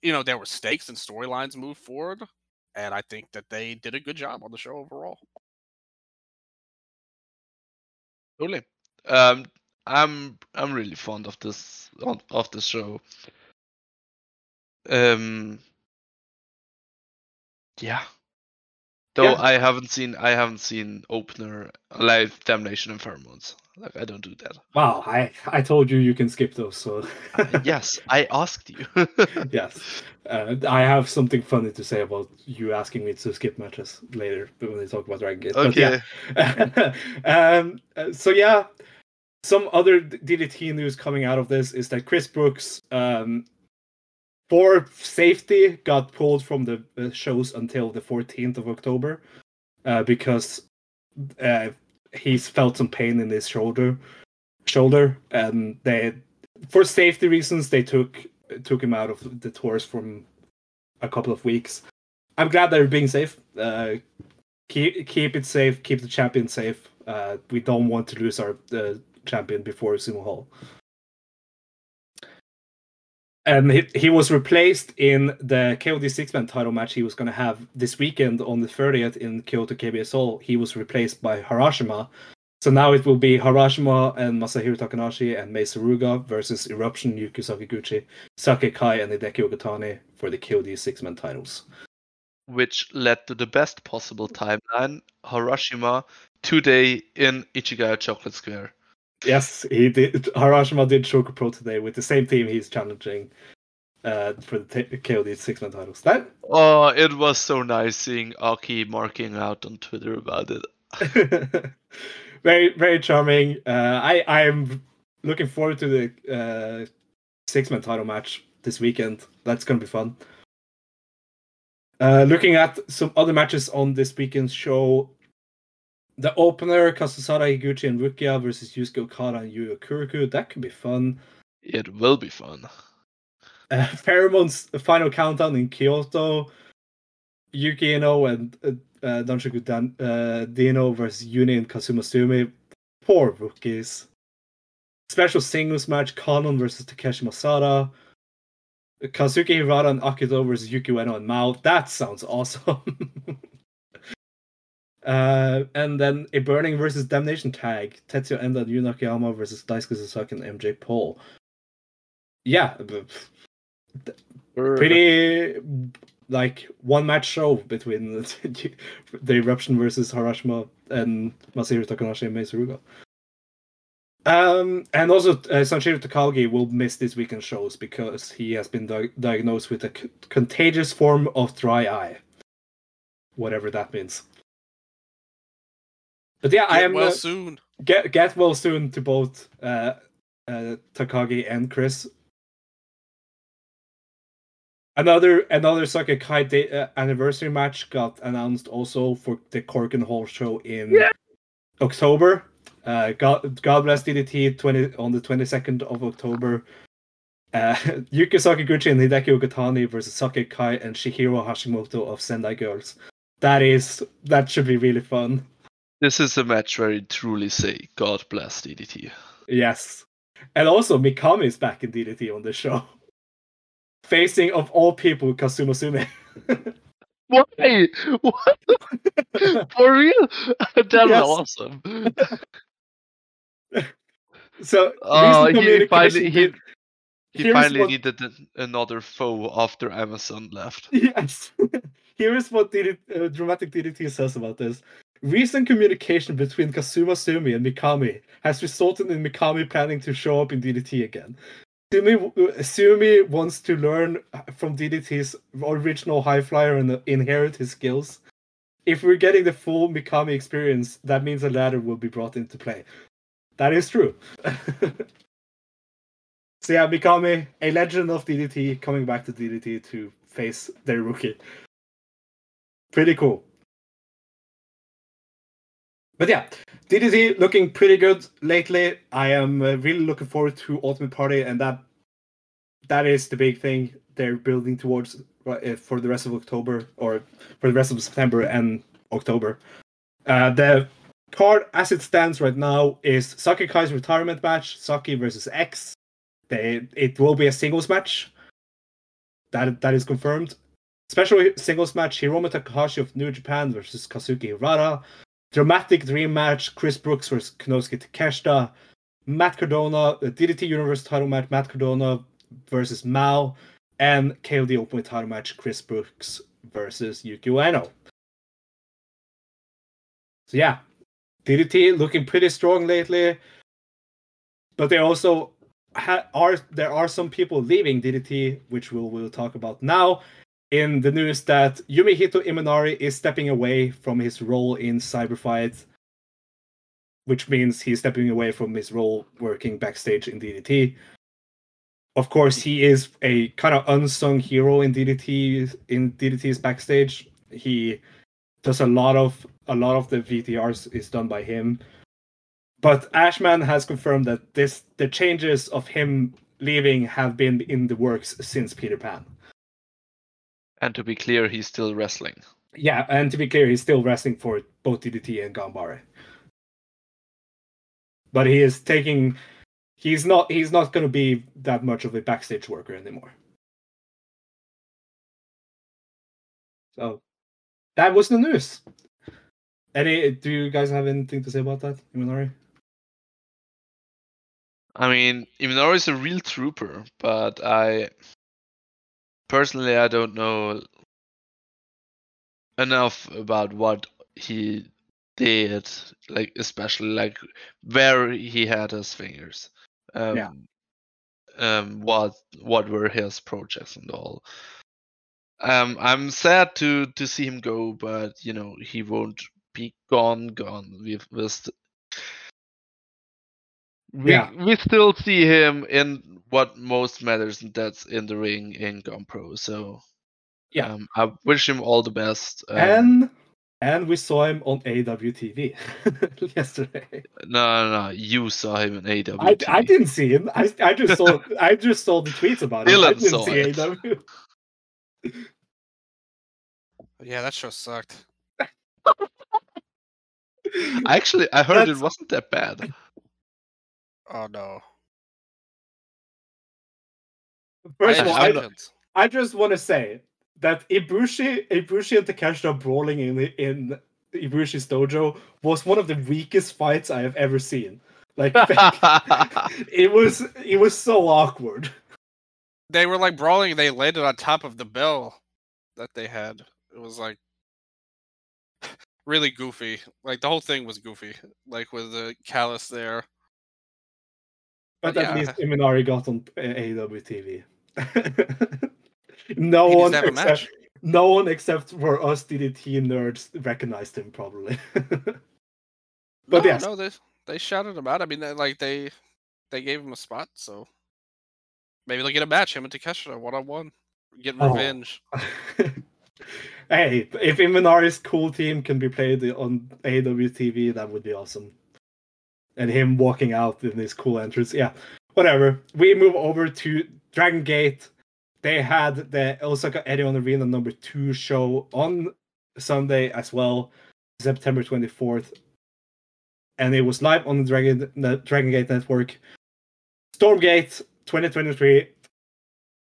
you know, there were stakes and storylines moved forward. And I think that they did a good job on the show overall. Totally. Um, I'm I'm really fond of this of this show. Um, yeah. Though yeah. I haven't seen I haven't seen opener like Damnation and Pheromones. Like, I don't do that. Wow, I, I told you you can skip those. So uh, yes, I asked you. Yes, uh, I have something funny to say about you asking me to skip matches later when we talk about Dragon Gate. Okay. But yeah. um. So yeah, some other D D T news coming out of this is that Chris Brooks, um, for safety, got pulled from the shows until the fourteenth of October, uh, because uh, he's felt some pain in his shoulder, shoulder, and they, for safety reasons, they took took him out of the tours from a couple of weeks. I'm glad they're being safe. Uh, keep keep it safe. Keep the champion safe. Uh, we don't want to lose our uh, champion before Sumo Hall. And he, he was replaced in the K O D six-man title match he was going to have this weekend on the thirtieth in Kyoto K B S Hall. He was replaced by Harashima. So now it will be Harashima and Masahiro Takanashi and Mei Suruga versus Eruption, Yuki Sakiguchi, Saki Akai, and Hideki Ogatani for the K O D six-man titles. Which led to the best possible timeline, Harashima, today in Ichigaya Chocolate Square. Yes, he did. Harashima did Shoku Pro today with the same team he's challenging uh, for the t- K O D six-man titles. That... Oh, it was so nice seeing Aki marking out on Twitter about it. Very, very charming. Uh, I, I'm looking forward to the uh, six-man title match this weekend. That's going to be fun. Uh, looking at some other matches on this weekend's show, the opener, Kasura Higuchi and Rukia versus Yusuke Okada and Yu Kuruku. That could be fun. It will be fun. Uh, Pheromones, the final countdown in Kyoto. Yuki Ueno and uh, uh, Danshoku Dan, uh, Dino versus Yuni and Kazuma Sumi. Poor rookies. Special singles match, Kanon versus Takeshi Masada. Kazuki Hirata and Akito versus Yuki Ueno and Mao. That sounds awesome. Uh, and then a Burning versus Damnation tag. Tetsuya Enda and Yun Akiyama versus Daisuke Sasaki and M J Paul. Yeah. Pretty, like, one-match show between the, the Eruption versus Harashima and Masahiro Takanashi and Mei Suruga. Um, and also, uh, Sanshiro Takagi will miss this weekend shows because he has been di- diagnosed with a c- contagious form of dry eye. Whatever that means. But yeah, get I am well uh, soon. Get get well soon to both uh, uh, Takagi and Chris. Another another Saki Akai day, uh, anniversary match got announced also for the Korakuen Hall show in yeah. October. Uh, God God bless D D T twenty on the twenty-second of October. Uh, Yuki Sakiguchi and Hideki Okatani versus Saki Akai and Chihiro Hashimoto of Sendai Girls. That is, that should be really fun. This is a match where you truly say, God bless D D T. Yes. And also, Mikami is back in D D T on this show. Facing, of all people, Kazuma Sumi. Why? What? For real? That was yes. awesome. So, uh, he finally, he, he finally what... needed another foe after Amazon left. Yes. Here is what D D T, uh, Dramatic D D T says about this. Recent communication between Kazuma Sumi and Mikami has resulted in Mikami planning to show up in D D T again. Sumi, Sumi wants to learn from D D T's original high flyer and inherit his skills. If we're getting the full Mikami experience, that means a ladder will be brought into play. That is true. So yeah, Mikami, a legend of D D T, coming back to D D T to face their rookie. Pretty cool. But yeah, D D T looking pretty good lately. I am really looking forward to Ultimate Party, and that that is the big thing they're building towards for the rest of October, or for the rest of September and October. Uh, the card as it stands right now is Saki Kai's retirement match, Saki versus X. They, it will be a singles match. That that is confirmed. Special singles match, Hiromu Takahashi of New Japan versus Kazuki Hirata. Dramatic Dream match, Chris Brooks versus Kenosuke Takeshita. Matt Cardona, the D D T Universe title match, Matt Cardona versus Mao. And K O D Open title match, Chris Brooks versus Yuki Ueno. So yeah, D D T looking pretty strong lately. But they also ha- are there are some people leaving D D T, which we'll, we'll talk about now. In the news that Yumihito Imanari is stepping away from his role in Cyberfight, which means he's stepping away from his role working backstage in D D T. Of course, he is a kind of unsung hero in D D T, in D D T's backstage. He does a lot of a lot of the V T Rs is done by him. But Ashman has confirmed that this the changes of him leaving have been in the works since Peter Pan. And to be clear, he's still wrestling. Yeah, and to be clear, he's still wrestling for both D D T and Ganbare. But he is taking... He's not He's not going to be that much of a backstage worker anymore. So, that was the news. Any, do you guys have anything to say about that, Imanari? I mean, Imanari is a real trooper, but I... Personally, I don't know enough about what he did, like especially like where he had his fingers, um, yeah. um, what what were his projects and all. Um, I'm sad to, to see him go, but you know he won't be gone gone. We've, we'll st- we yeah. we still see him in what most matters, and that's in the ring in GunPro. So, yeah, um, I wish him all the best. Um, and and we saw him on A W T V yesterday. No, no, no, you saw him on A W T V. I, I didn't see him. I I just saw I just saw the tweets about him. Dylan I didn't saw see it. A W. Yeah, that show sucked. Actually, I heard that's... it wasn't that bad. Oh no. First of all, I, I just want to say that Ibushi, Ibushi and Takeshita brawling in in Ibushi's dojo was one of the weakest fights I have ever seen. Like it was, it was so awkward. They were like brawling. They landed on top of the bell that they had. It was like really goofy. Like the whole thing was goofy. Like with the Callis there. But yeah. At least Imanari got on A W T V. no he one except no one except for us D D T nerds recognized him probably. But no, yes, no, they they shouted him out. I mean, they, like they they gave him a spot, so maybe they'll get a match. Him and Takeshita one on one, get revenge. Oh. Hey, if Imanari's cool team can be played on A W T V, that would be awesome. And him walking out in this cool entrance. Yeah, whatever. We move over to Dragon Gate, they had the Osaka Erion Arena number two show on Sunday as well, September twenty-fourth. And it was live on the Dragon, the Dragon Gate network. Stormgate twenty twenty-three.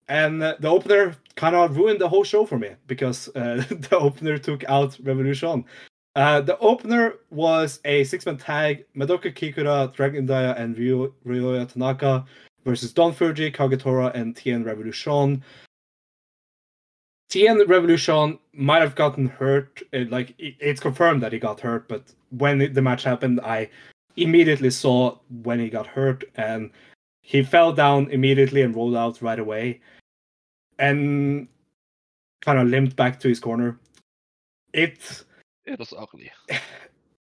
And the opener kind of ruined the whole show for me, because uh, the opener took out Revolution. Uh, the opener was a six-man tag, Madoka Kikura, Dragon Daya, and Ryo- Ryoya Tanaka versus Don Fuji, Kagetora, and Tien Revolution. Tien Revolution might have gotten hurt. It, like it, It's confirmed that he got hurt, but when it, the match happened, I immediately saw when he got hurt, and he fell down immediately and rolled out right away, and kind of limped back to his corner. It... It was ugly.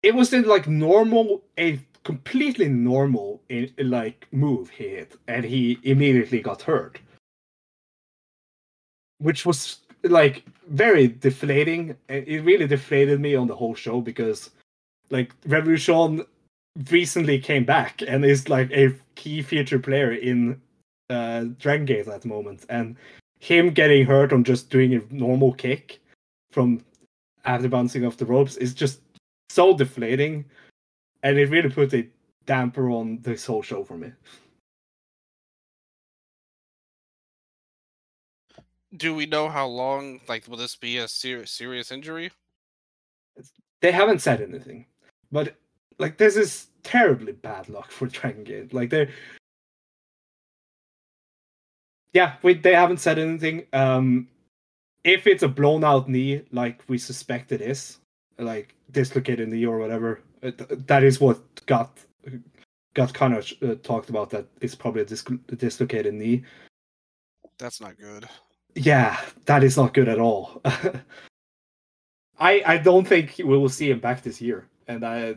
It was in, like, normal, a completely normal, in, like, move he hit, and he immediately got hurt. Which was, like, very deflating. It really deflated me on the whole show, because, like, Revolution recently came back and is, like, a key feature player in uh, Dragon Gate at the moment. And him getting hurt on just doing a normal kick from... after bouncing off the ropes is just so deflating, and it really put a damper on this whole show for me. Do we know how long, like, will this be a ser- serious injury? They haven't said anything, but, like, this is terribly bad luck for Dragon Gate. Like, they're... Yeah, we, they haven't said anything. Um... If it's a blown-out knee, like we suspect it is, like dislocated knee or whatever, that is what got got kind of uh, talked about. That it's probably a dis- dislocated knee. That's not good. Yeah, that is not good at all. I I don't think we will see him back this year, and I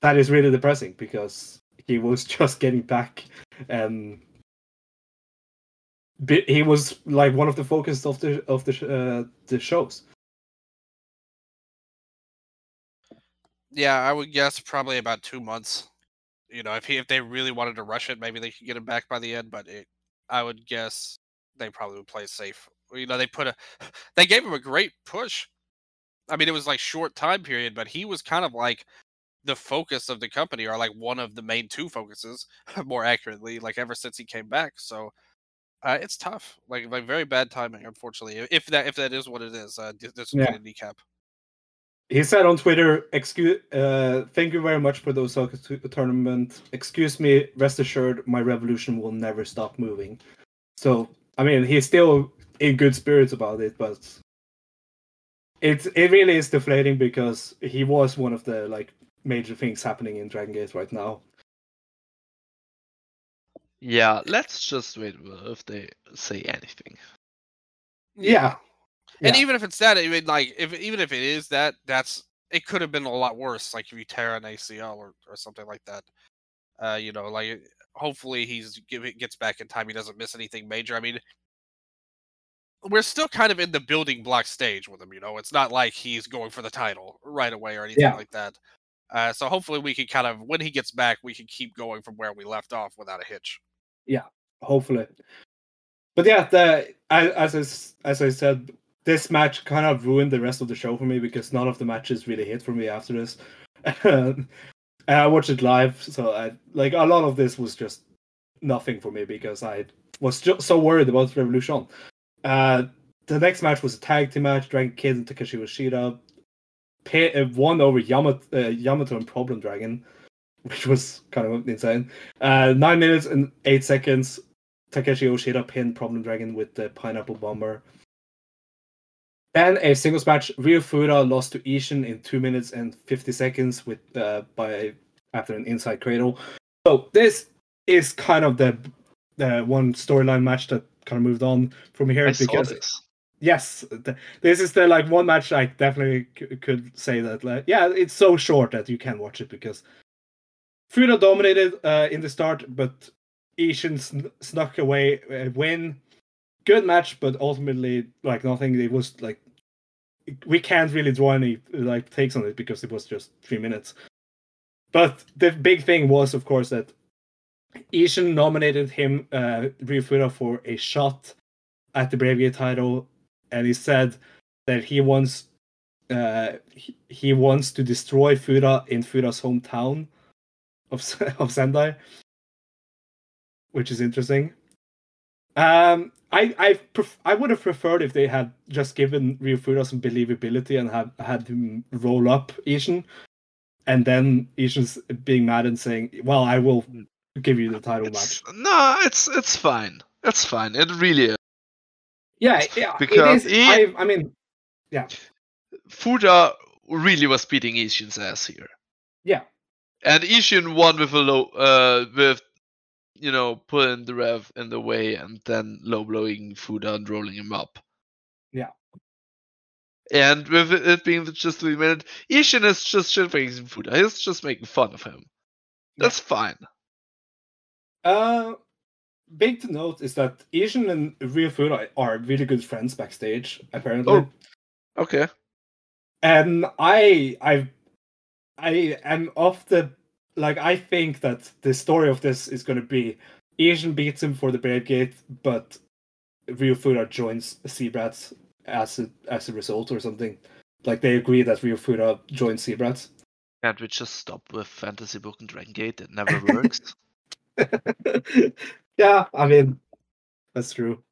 that is really depressing, because he was just getting back and. He was, like, one of the focus of the of the uh, the shows. Yeah, I would guess probably about two months. You know, if he, if they really wanted to rush it, maybe they could get him back by the end. But it, I would guess they probably would play safe. You know, they put a they gave him a great push. I mean, it was like short time period, but he was kind of like the focus of the company, or like one of the main two focuses, more accurately. Like ever since he came back, so. Uh, it's tough, like like very bad timing, unfortunately. If that if that is what it is, uh, this will be a kneecap. He said on Twitter, "Excuse, uh, thank you very much for the Osaka tournament. Excuse me, rest assured, my Revolution will never stop moving." So, I mean, he's still in good spirits about it, but it's it really is deflating, because he was one of the like major things happening in Dragon Gate right now. Yeah, let's just wait if they say anything. Yeah. yeah. And even if it's that, I mean, like, if even if it is that, that's it could have been a lot worse, like if you tear an A C L or, or something like that. Uh, you know, like, hopefully he's gets back in time, he doesn't miss anything major. I mean, we're still kind of in the building block stage with him, you know. It's not like he's going for the title right away or anything yeah. like that. Uh, so hopefully we can kind of, when he gets back, we can keep going from where we left off without a hitch. Yeah, hopefully. But yeah, the, as, as, I, as I said, this match kind of ruined the rest of the show for me, because none of the matches really hit for me after this. And I watched it live, so I, like a lot of this was just nothing for me, because I was just so worried about Revolution. Uh, the next match was a tag team match, Dragon Kid and Takeshi Yoshida. Pay, uh, won over Yamato, uh, Yamato and Problem Dragon, which was kind of insane. Uh, nine minutes and eight seconds, Takeshi Yoshida pinned Problem Dragon with the Pineapple Bomber. Then a singles match, Ryo Fuda lost to Ishin in two minutes and fifty seconds with uh, by after an inside cradle. So this is kind of the the one storyline match that kind of moved on from here. I because. Saw this. Yes, th- this is the like one match I definitely c- could say that like yeah, it's so short that you can watch it, because Fuda dominated uh, in the start, but Ishin sn- snuck away a win. Good match, but ultimately like nothing. It was like we can't really draw any like takes on it, because it was just three minutes. But the big thing was, of course, that Ishin nominated him, uh, Ryufuda, for a shot at the Braviate title, and he said that he wants uh, he, he wants to destroy Fuda in Fuda's hometown of of Sendai, which is interesting. Um, I I pref- I would have preferred if they had just given Ryufuda some believability and had had him roll up Ishin, and then Ishin's being mad and saying, "Well, I will give you the title it's, match." No, it's it's fine. It's fine. It really is. Yeah, yeah. Because it is, he, I, I mean, yeah. Fuda really was beating Ishin's ass here. Yeah. And Ishin won with a low, uh, with, you know, putting the ref in the way and then low blowing Fuda and rolling him up. Yeah. And with it being just three minutes, Ishin is just shitfacing Fuda. He's just making fun of him. Yeah. That's fine. Uh, big to note is that Ishin and Ryufuda are really good friends backstage, apparently. Oh, okay. And I, I, I am of the, like, I think that the story of this is going to be Ishin beats him for the Brave Gate, but Ryufuda joins Seabrats as a, as a result or something. Like, they agree that Ryufuda joins Seabrats. Can't we just stop with Fantasy Book and Dragon Gate? It never works. Yeah, I mean, that's true.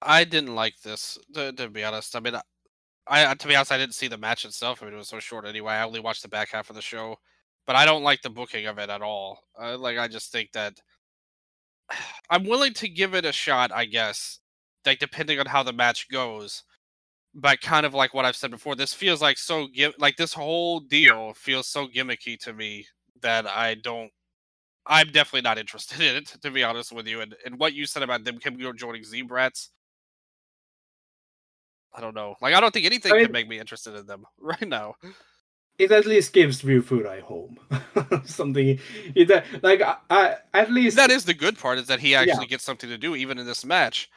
I didn't like this, to, to be honest. I mean, I, I to be honest, I didn't see the match itself. I mean, it was so short anyway. I only watched the back half of the show, but I don't like the booking of it at all. Uh, like, I just think that I'm willing to give it a shot, I guess, like, depending on how the match goes. But kind of like what I've said before, this feels like so gimm- like this whole deal feels so gimmicky to me that I don't. I'm definitely not interested in it, to be honest with you. And, and what you said about them joining Zebrats, I don't know. Like, I don't think anything I mean, can make me interested in them right now. It at least gives Ryufuda a home. Something. It, like, I, I, at least... That is the good part, is that he actually yeah. gets something to do, even in this match.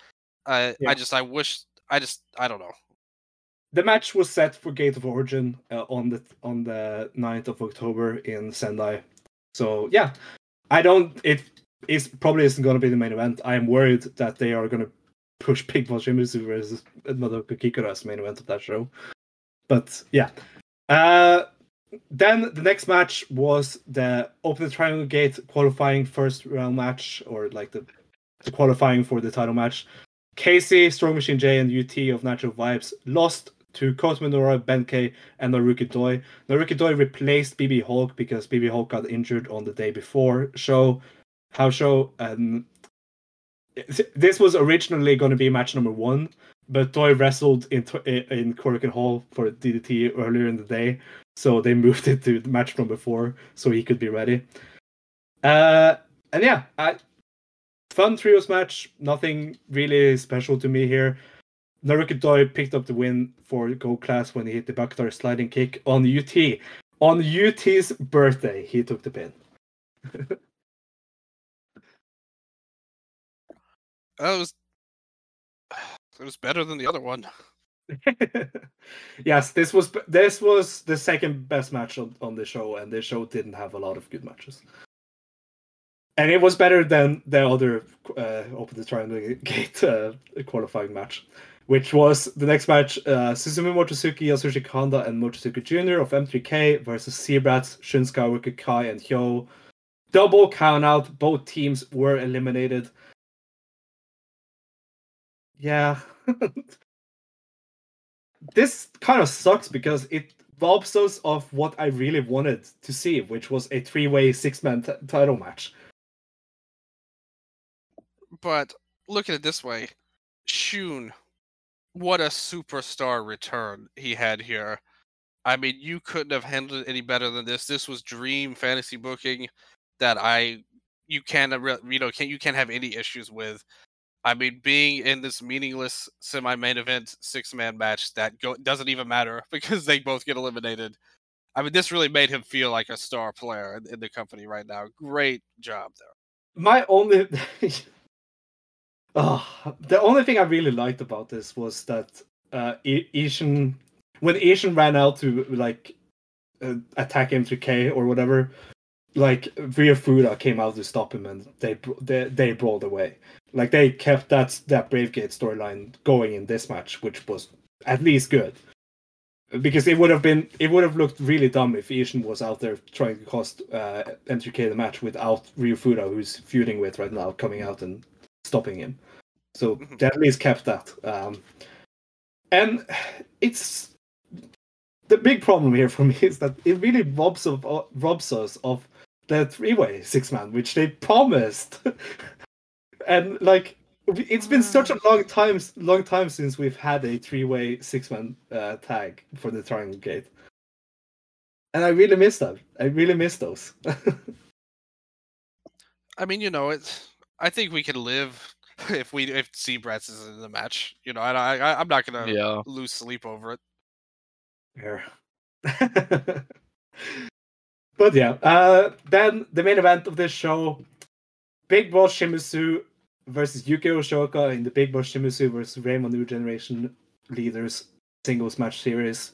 Uh, yeah. I just, I wish... I just, I don't know. The match was set for Gate of Origin uh, on the on the ninth of October in Sendai. So, yeah. I don't. It is probably isn't going to be the main event. I am worried that they are going to push Big Boss Shimizu versus Madoka Kikura as main event of that show. But yeah. Uh, then the next match was the Open the Triangle Gate qualifying first round match, or like the, the qualifying for the title match. Casey, Strong Machine J, and U T of Natural Vibes lost to Kota Minora, Benkei, and Naruki Doi. Naruki Doi replaced B B Hulk because B B Hulk got injured on the day before show, house show. And th- this was originally going to be match number one, but Doi wrestled in t- in Korakuen Hall for D D T earlier in the day, so they moved it to match number four so he could be ready. Uh, and yeah, I, fun trios match. Nothing really special to me here. Naruki Doi picked up the win for Gold Class when he hit the Bakutar sliding kick on U T. On U T's birthday, he took the pin. That was... It was better than the other one. Yes, this was this was the second best match on, on the show, and the show didn't have a lot of good matches. And it was better than the other uh, Open the Triangle Gate uh, qualifying match, which was the next match, uh, Susumu Mochizuki, Yasushi Kanda, and Mochizuki Junior of M three K versus Seabrats, Shunsuke Okakai, and Hyo. Double countout, both teams were eliminated. Yeah. This kind of sucks because it robs us of what I really wanted to see, which was a three-way six-man t- title match. But look at it this way. Shun, what a superstar return he had here. I mean, you couldn't have handled it any better than this. This was dream fantasy booking that I you can't you know can't you can't have any issues with. I mean, being in this meaningless semi-main event six-man match that go, doesn't even matter because they both get eliminated. I mean, this really made him feel like a star player in, in the company right now. Great job there. My only oh, the only thing I really liked about this was that uh, Ishin, when Ishin ran out to like uh, attack M three K or whatever, like Rio Fuda came out to stop him, and they they they brought away. Like they kept that that Brave Gate storyline going in this match, which was at least good. Because it would have been, it would have looked really dumb if Ishin was out there trying to cost uh, M T K the match without Ryu Fuda, who's feuding with right now, coming out and stopping him. So they at least kept that. Um, and it's the big problem here for me is that it really robs of uh, robs us of the three-way six-man, which they promised, and like. It's been such a long time, long time since we've had a three-way six-man uh, tag for the Triangle Gate, and I really miss that. I really miss those. I mean, you know, it's. I think we can live if we if Seabrats is in the match. You know, and I, I I'm not gonna yeah. lose sleep over it. Yeah. But yeah, uh, then the main event of this show: Big Boss Shimizu versus Yukio Shoka in the Big Boss Shimizu versus Reima New Generation Leaders singles match series.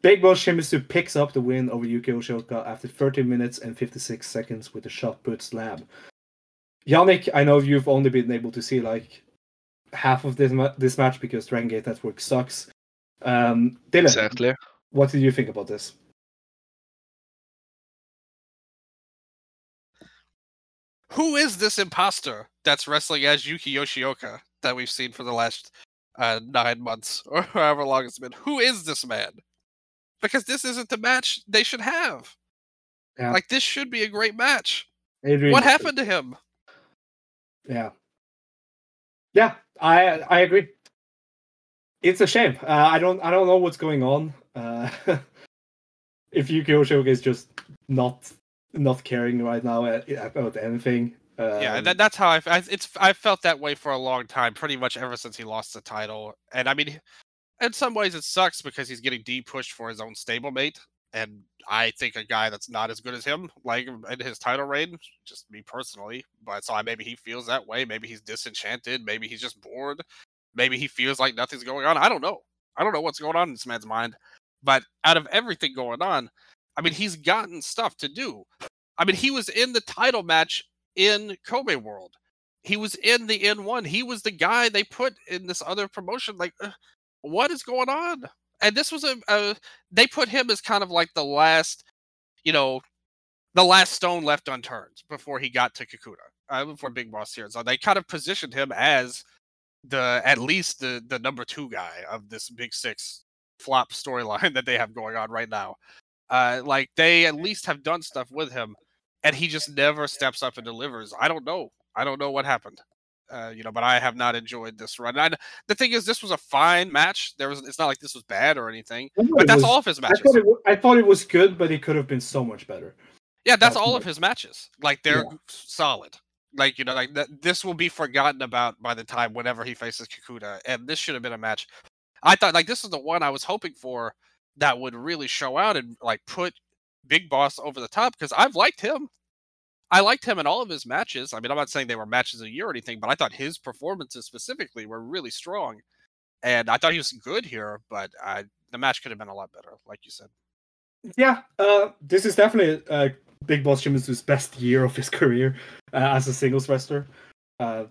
Big Boss Shimizu picks up the win over Yukio Shoka after thirty minutes and fifty-six seconds with a shot put slam. Yannick, I know you've only been able to see like half of this ma- this match because Dragon Gate Network sucks. Um, Dylan, exactly. What did you think about this? Who is this imposter that's wrestling as Yuki Yoshioka that we've seen for the last uh, nine months or however long it's been? Who is this man? Because this isn't the match they should have. Yeah. Like, this should be a great match. Really what happened to him? Yeah. Yeah, I I agree. It's a shame. Uh, I don't I don't know what's going on. Uh, if Yuki Yoshioka is just not... not caring right now about anything. Um, yeah, that, that's how I, I. It's I felt that way for a long time, pretty much ever since he lost the title. And I mean, in some ways it sucks because he's getting de-pushed for his own stablemate. And I think a guy that's not as good as him, like in his title reign, just me personally. But so I, maybe he feels that way. Maybe he's disenchanted. Maybe he's just bored. Maybe he feels like nothing's going on. I don't know. I don't know what's going on in this man's mind. But out of everything going on, I mean, he's gotten stuff to do. I mean, he was in the title match in Kobe World. He was in the N one. He was the guy they put in this other promotion. Like, uh, what is going on? And this was a, a... They put him as kind of like the last, you know, the last stone left unturned before he got to Kikuta, uh, before Big Boss here. So they kind of positioned him as the at least the, the number two guy of this Big Six flop storyline that they have going on right now. Uh, like, they at least have done stuff with him, and he just never steps up and delivers. I don't know. I don't know what happened, uh, you know, but I have not enjoyed this run. I, the thing is, this was a fine match. There was. It's not like this was bad or anything, but that's was, all of his matches. I thought, it was, I thought it was good, but it could have been so much better. Yeah, that's, that's all much. of his matches. Like, they're yeah. solid. Like, you know, like th- this will be forgotten about by the time whenever he faces Kikuta, and this should have been a match. I thought, like, this is the one I was hoping for that would really show out and like put Big Boss over the top, because I've liked him. I liked him in all of his matches. I mean, I'm not saying they were matches of the year or anything, but I thought his performances specifically were really strong. And I thought he was good here, but I, the match could have been a lot better, like you said. Yeah, uh, this is definitely uh, Big Boss Shimizu's best year of his career uh, as a singles wrestler. Uh,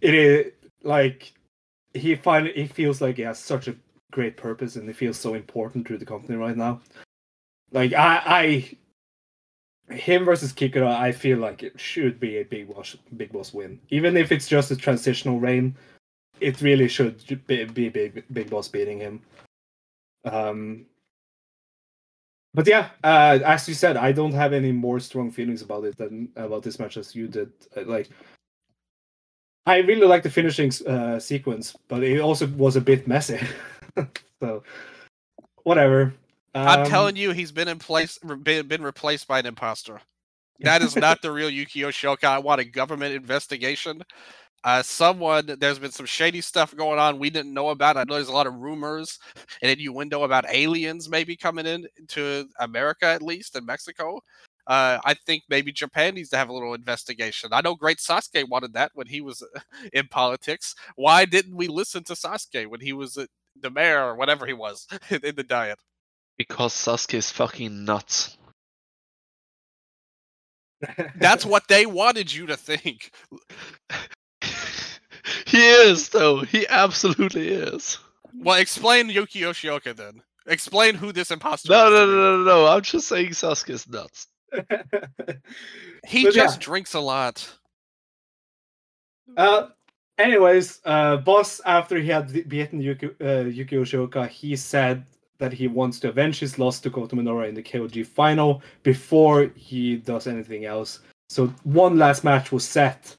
it is like he finally he feels like he has such a great purpose, and it feels so important to the company right now. Like I, I him versus Kikura, I feel like it should be a Big Boss, Big Boss win, even if it's just a transitional reign. It really should be, be Big Big Boss beating him. Um, but yeah, uh, as you said, I don't have any more strong feelings about it than about this match as you did. Like, I really like the finishing uh, sequence, but it also was a bit messy. So, whatever. Um, I'm telling you, he's been in place, been, been replaced by an imposter. That is not the real Yukio Shoka. I want a government investigation. Uh, someone, there's been some shady stuff going on we didn't know about. I know there's a lot of rumors and innuendo about aliens maybe coming in to America, at least, and Mexico. Uh, I think maybe Japan needs to have a little investigation. I know Great Sasuke wanted that when he was in politics. Why didn't we listen to Sasuke when he was at the mayor or whatever he was in the diet? Because Sasuke is fucking nuts. That's what they wanted you to think. He is, though. He absolutely is. Well, explain Yuki Yoshioka then. Explain who this imposter no, is. No, no, no, no. I'm just saying Sasuke's nuts. He but just yeah. drinks a lot. Uh, anyways, uh, Boss, after he had beaten Yuki, uh, Yuki Yoshioka, he said that he wants to avenge his loss to Kota Minora in the K O G final before he does anything else. So one last match was set,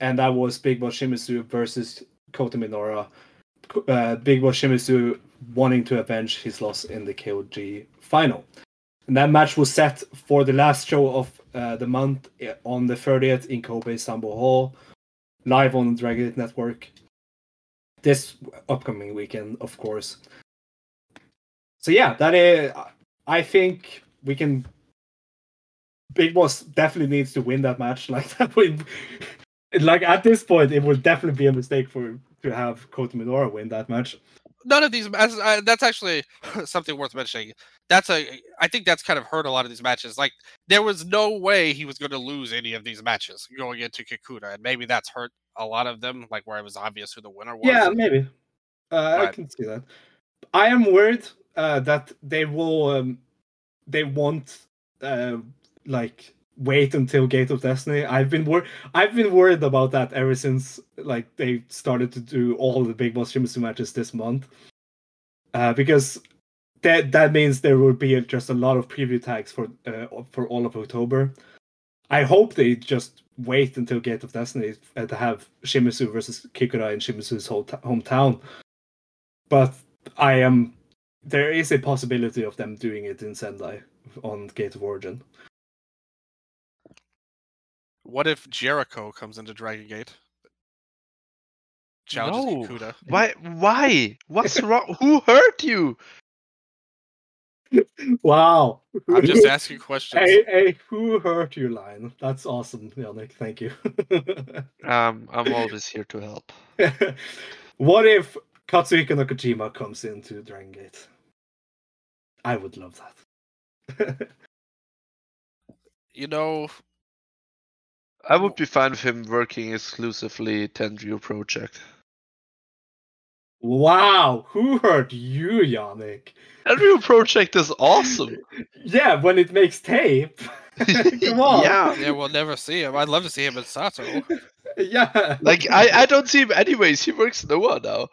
and that was Big Boss Shimizu versus Kota Minora. Uh, Big Boss Shimizu wanting to avenge his loss in the K O G final. And that match was set for the last show of uh, the month on the thirtieth in Kobe Sambo Hall, live on the Dragon Gate Network. This upcoming weekend, of course. So yeah, that is, I think we can... Big Boss definitely needs to win that match. Like, that would, like at this point, it would definitely be a mistake for to have Kota Minora win that match. None of these matches, uh, that's actually something worth mentioning. That's a, I think that's kind of hurt a lot of these matches. Like, there was no way he was going to lose any of these matches going into Kikuta, and maybe that's hurt a lot of them, like where it was obvious who the winner was. Yeah, maybe. Uh, I can see that. I am worried uh, that they will, um, they won't, uh, like, wait until Gate of Destiny. I've been wor- I've been worried about that ever since like they started to do all the Big Boss Shimizu matches this month, uh, because that that means there will be just a lot of preview tags for uh, for all of October. I hope they just wait until Gate of Destiny to have Shimizu versus Kikura in Shimizu's whole t- hometown. But I am there is a possibility of them doing it in Sendai on Gate of Origin. What if Jericho comes into Dragon Gate? Challenges no. Kikuta. Why? Why? What's wrong? Who hurt you? Wow. I'm just asking questions. Hey, hey, who hurt you, line? That's awesome, Yannick. Thank you. um, I'm always here to help. What if Katsuhiko Nakajima comes into Dragon Gate? I would love that. You know... I would be fine with him working exclusively Tenryu Project. Wow, who hurt you, Yannick? Tenryu Project is awesome. Yeah, when it makes tape. Come on. Yeah. yeah, we'll never see him. I'd love to see him in Sato. Yeah. Like, I, I don't see him anyways. He works Noah now.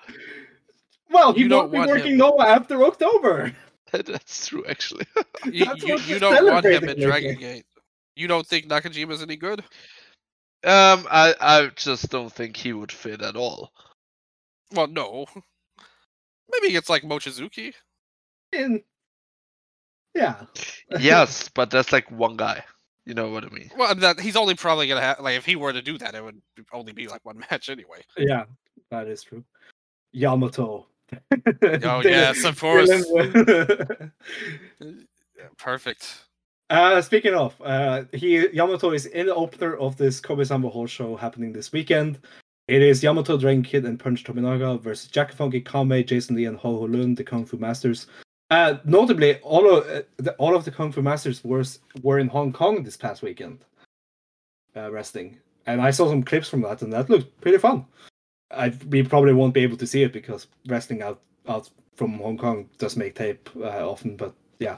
Well, he won't be working him. Noah after October. That's true, actually. you you, you don't want him in Dragon Gate. You don't think Nakajima's any good? Um, I, I just don't think he would fit at all. Well, no. Maybe it's like Mochizuki. In... Yeah. Yes, but that's like one guy. You know what I mean? Well, that, he's only probably going to have... Like, if he were to do that, it would only be like one match anyway. Yeah, that is true. Yamato. Oh, yes, of course. Perfect. Uh, speaking of, uh, he Yamato is in the opener of this Kobe Sambo Hall show happening this weekend. It is Yamato, Dragon Kid, and Punch Tominaga versus Jack Funky Kame, Jason Lee, and Ho Ho Lun, the Kung Fu Masters. Uh, notably, all of uh, the, all of the Kung Fu Masters were were in Hong Kong this past weekend, uh, resting. And I saw some clips from that, and that looked pretty fun. I we probably won't be able to see it because wrestling out out from Hong Kong does make tape uh, often, but yeah.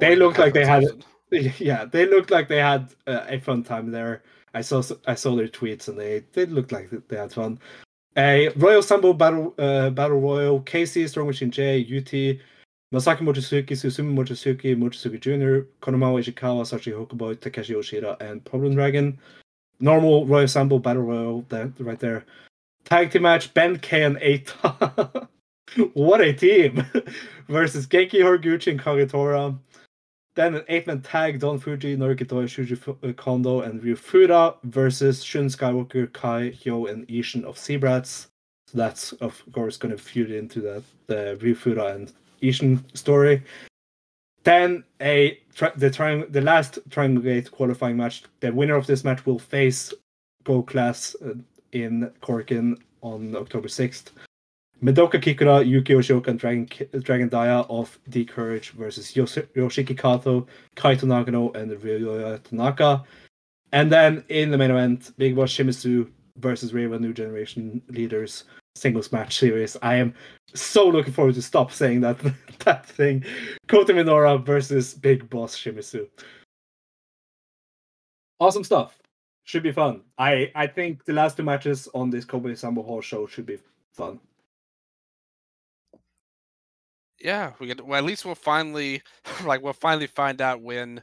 They looked like they had, yeah. They looked like they had uh, a fun time there. I saw, I saw their tweets, and they, they looked like they had fun. A uh, Royal Sambo Battle, uh, Battle Royal: K C, Strong Machine J, U T, Masaki Mochizuki, Susumu Mochizuki, Mochizuki Junior, Konomawa Ishikawa, Sachi Hokubo, Takeshi Yoshida, and Problem Dragon. Normal Royal Sambo Battle Royal, that right there. Tag team match: Ben K and Eita. What a team! Versus Genki Horiguchi and Kagetora. Then an eight-man tag, Don Fuji, Naruki Doi, Shuji Kondo, and Ryu Fuda versus Shun Skywalker, Kai, Hyo, and Ishin of Seabrats. So that's, of course, going to feud into that, the Ryu Fuda and Ishin story. Then a tri- the, tri- the last Triangle Gate qualifying match. The winner of this match will face Go Class in Korakuen on October sixth. Madoka Kikura, Yukio Shoka, and Dragon, Dragon Daya of D Courage versus Yoshi- Yoshiki Kato, Kaito Nagano, and Ryoya Tanaka. And then in the main event, Big Boss Shimizu versus Reiwa New Generation Leaders singles match series. I am so looking forward to stop saying that that thing. Kota Minora versus Big Boss Shimizu. Awesome stuff. Should be fun. I, I think the last two matches on this Kobe Sambo Hall show should be fun. Yeah, we get. Well, at least we'll finally, like, we'll finally find out when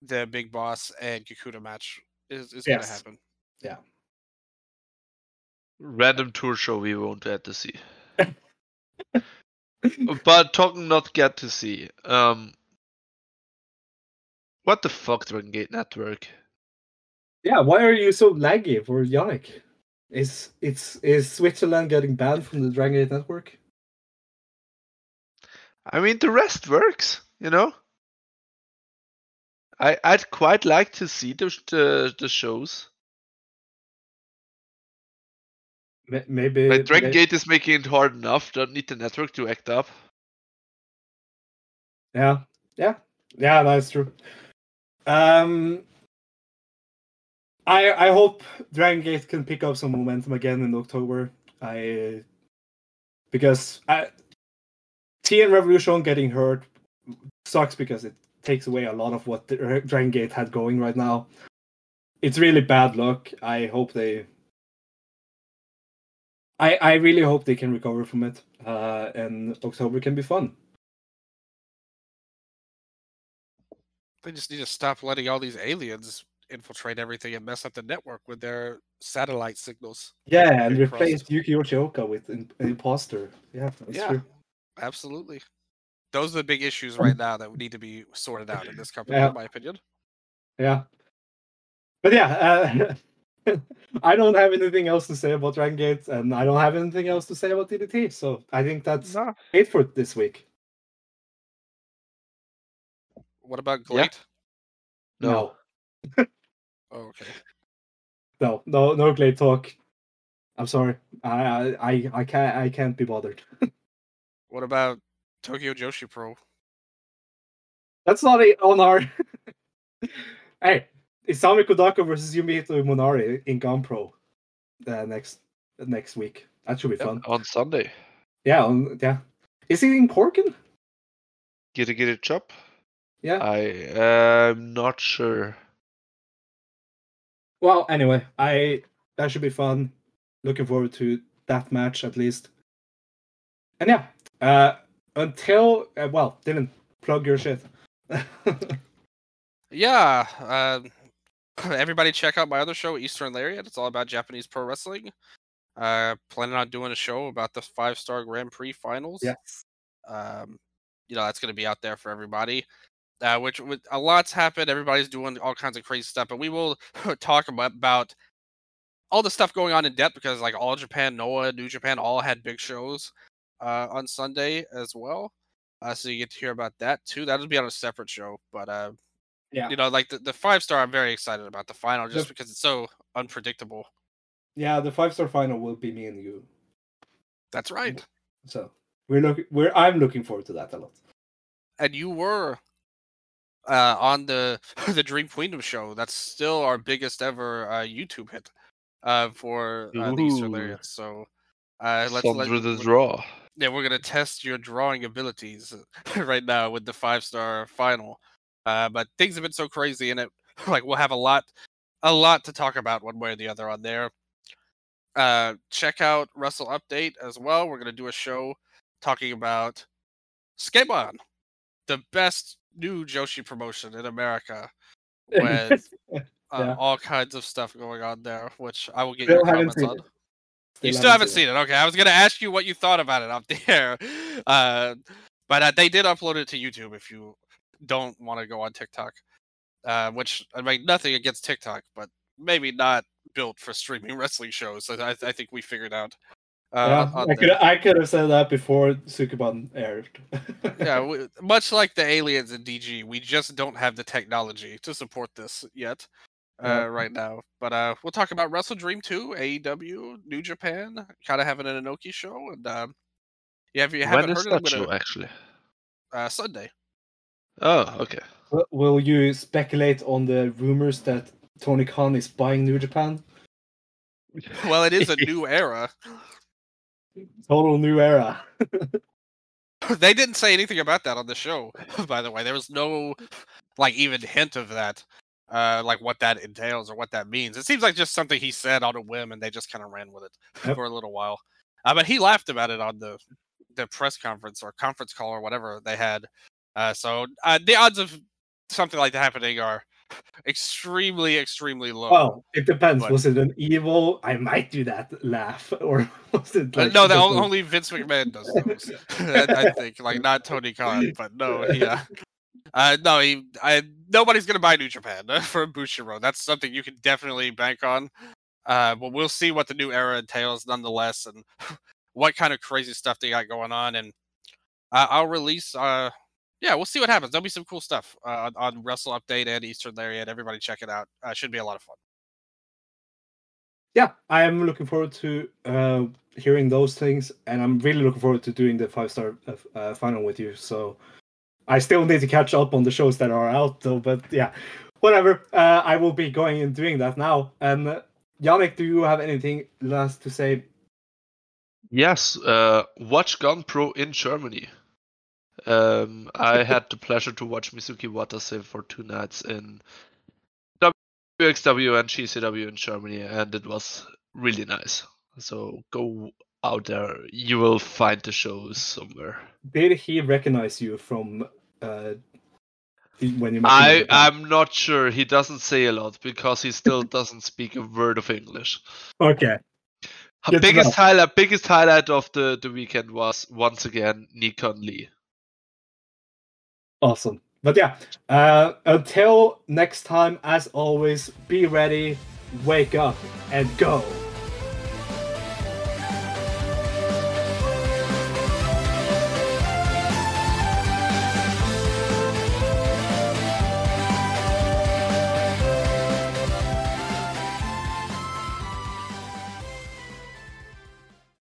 the Big Boss and Kikuta match is, is yes. going to happen. Yeah. Random tour show we won't get to see. But talking not get to see. Um, what the fuck, Dragon Gate Network? Yeah, why are you so laggy for Yannick? Is it's is Switzerland getting banned from the Dragon Gate Network? I mean, the rest works, you know. I I'd quite like to see the the, the shows. Maybe. But Dragon maybe. Gate is making it hard enough. Don't need the network to act up. Yeah, yeah, yeah. That's true. Um, I I hope Dragon Gate can pick up some momentum again in October. I because I. T and Revolution getting hurt sucks because it takes away a lot of what the Dragon Gate had going right now. It's really bad luck. I hope they... I, I really hope they can recover from it. Uh, and October can be fun. They just need to stop letting all these aliens infiltrate everything and mess up the network with their satellite signals. Yeah, and replace process. Yuki Yoshioka with an imposter. Yeah, that's yeah. true. Absolutely. Those are the big issues right now that need to be sorted out in this company, yeah. in my opinion. Yeah. But yeah, uh, I don't have anything else to say about Dragon Gate, and I don't have anything else to say about D D T, so I think that's no. it for this week. What about Glate? Yeah. No. no. Oh, okay. No, no, no Glate talk. I'm sorry. I, I, I can't, I can't be bothered. What about Tokyo Joshi Pro? That's not a, on our... Hey, Isami Kodaka versus Yumito Munari in Gunpro uh, next next week. That should be fun. Yeah, on Sunday. Yeah, on, yeah. Is he in Korkin? Get a get a chop? Yeah. I am uh, not sure. Well, anyway, I that should be fun. Looking forward to that match at least. And yeah. Uh, until uh, well, Dylan, plug your shit. yeah, uh, everybody, check out my other show, Eastern Lariat. It's all about Japanese pro wrestling. Uh, planning on doing a show about the five star Grand Prix finals. Yes. Um, you know that's going to be out there for everybody. Uh, which with a lot's happened. Everybody's doing all kinds of crazy stuff, but we will talk about, about all the stuff going on in depth because like All Japan, Noah, New Japan, all had big shows. Uh, on Sunday as well, uh, so you get to hear about that too. That'll be on a separate show, but uh, yeah, you know, like the, the five star, I'm very excited about the final just the... because it's so unpredictable. Yeah, the five star final will be me and you. That's right. So we're looking. We're I'm looking forward to that a lot. And you were uh, on the the Dream Queendom show. That's still our biggest ever uh, YouTube hit uh, for uh, the Eastern Lariat. So uh, let's let the draw. Yeah, we're going to test your drawing abilities right now with the five-star final. Uh, but things have been so crazy, and it like we'll have a lot a lot to talk about one way or the other on there. Uh, check out Wrestle Update as well. We're going to do a show talking about Skebon, the best new Joshi promotion in America, with yeah. uh, all kinds of stuff going on there, which I will get Still your comments on. It. You still haven't seen it. Okay, I was going to ask you what you thought about it up there. Uh, but uh, they did upload it to YouTube if you don't want to go on TikTok, uh, which I mean, nothing against TikTok, but maybe not built for streaming wrestling shows. So I, I think we figured out. Uh, yeah, I, could, I could have said that before Sukuban aired. yeah, we, much like the aliens in D G, we just don't have the technology to support this yet. Uh, right now, but uh, we'll talk about Wrestle Dream two, A E W, New Japan, kind of having an Inoki show, and um, Yeah, if you haven't when heard of them, that show, gonna... actually? Uh, Sunday. Oh, okay. Well, will you speculate on the rumors that Tony Khan is buying New Japan? Well, it is a new era. Total new era. They didn't say anything about that on the show, by the way. There was no, like, even hint of that, uh, like, what that entails or what that means. It seems like just something he said on a whim, and they just kind of ran with it yep. for a little while. Uh, but he laughed about it on the the press conference or conference call or whatever they had. Uh, so uh, the odds of something like that happening are extremely, extremely low. Well, it depends. But... was it an evil, I might do that laugh, or was it like... Uh, no, that only Vince McMahon does those. I, I think, like, not Tony Khan, but no, yeah. Uh, no, he, I, nobody's going to buy New Japan for Bushiro. That's something you can definitely bank on. Uh, but we'll see what the new era entails nonetheless, and what kind of crazy stuff they got going on. And uh, I'll release, uh, yeah, we'll see what happens. There'll be some cool stuff uh, on, on Wrestle Update and Eastern Lariat. Everybody check it out. Uh, should be a lot of fun. Yeah, I am looking forward to uh, hearing those things, and I'm really looking forward to doing the five-star uh, final with you. So I still need to catch up on the shows that are out, though. But yeah, whatever. Uh, I will be going and doing that now. And uh, Yannick, do you have anything last to say? Yes, uh, watch Gunpro in Germany. Um, I had the pleasure to watch Mizuki Watase for two nights in W X W and G C W in Germany, and it was really nice. So go out there, you will find the show somewhere. Did he recognize you from uh, when you met I, him? I'm not sure. He doesn't say a lot because he still doesn't speak a word of English. Okay. Biggest highlight, biggest highlight of the, the weekend was, once again, Nikon Lee. Awesome. But yeah, uh, until next time, as always, be ready, wake up, and go!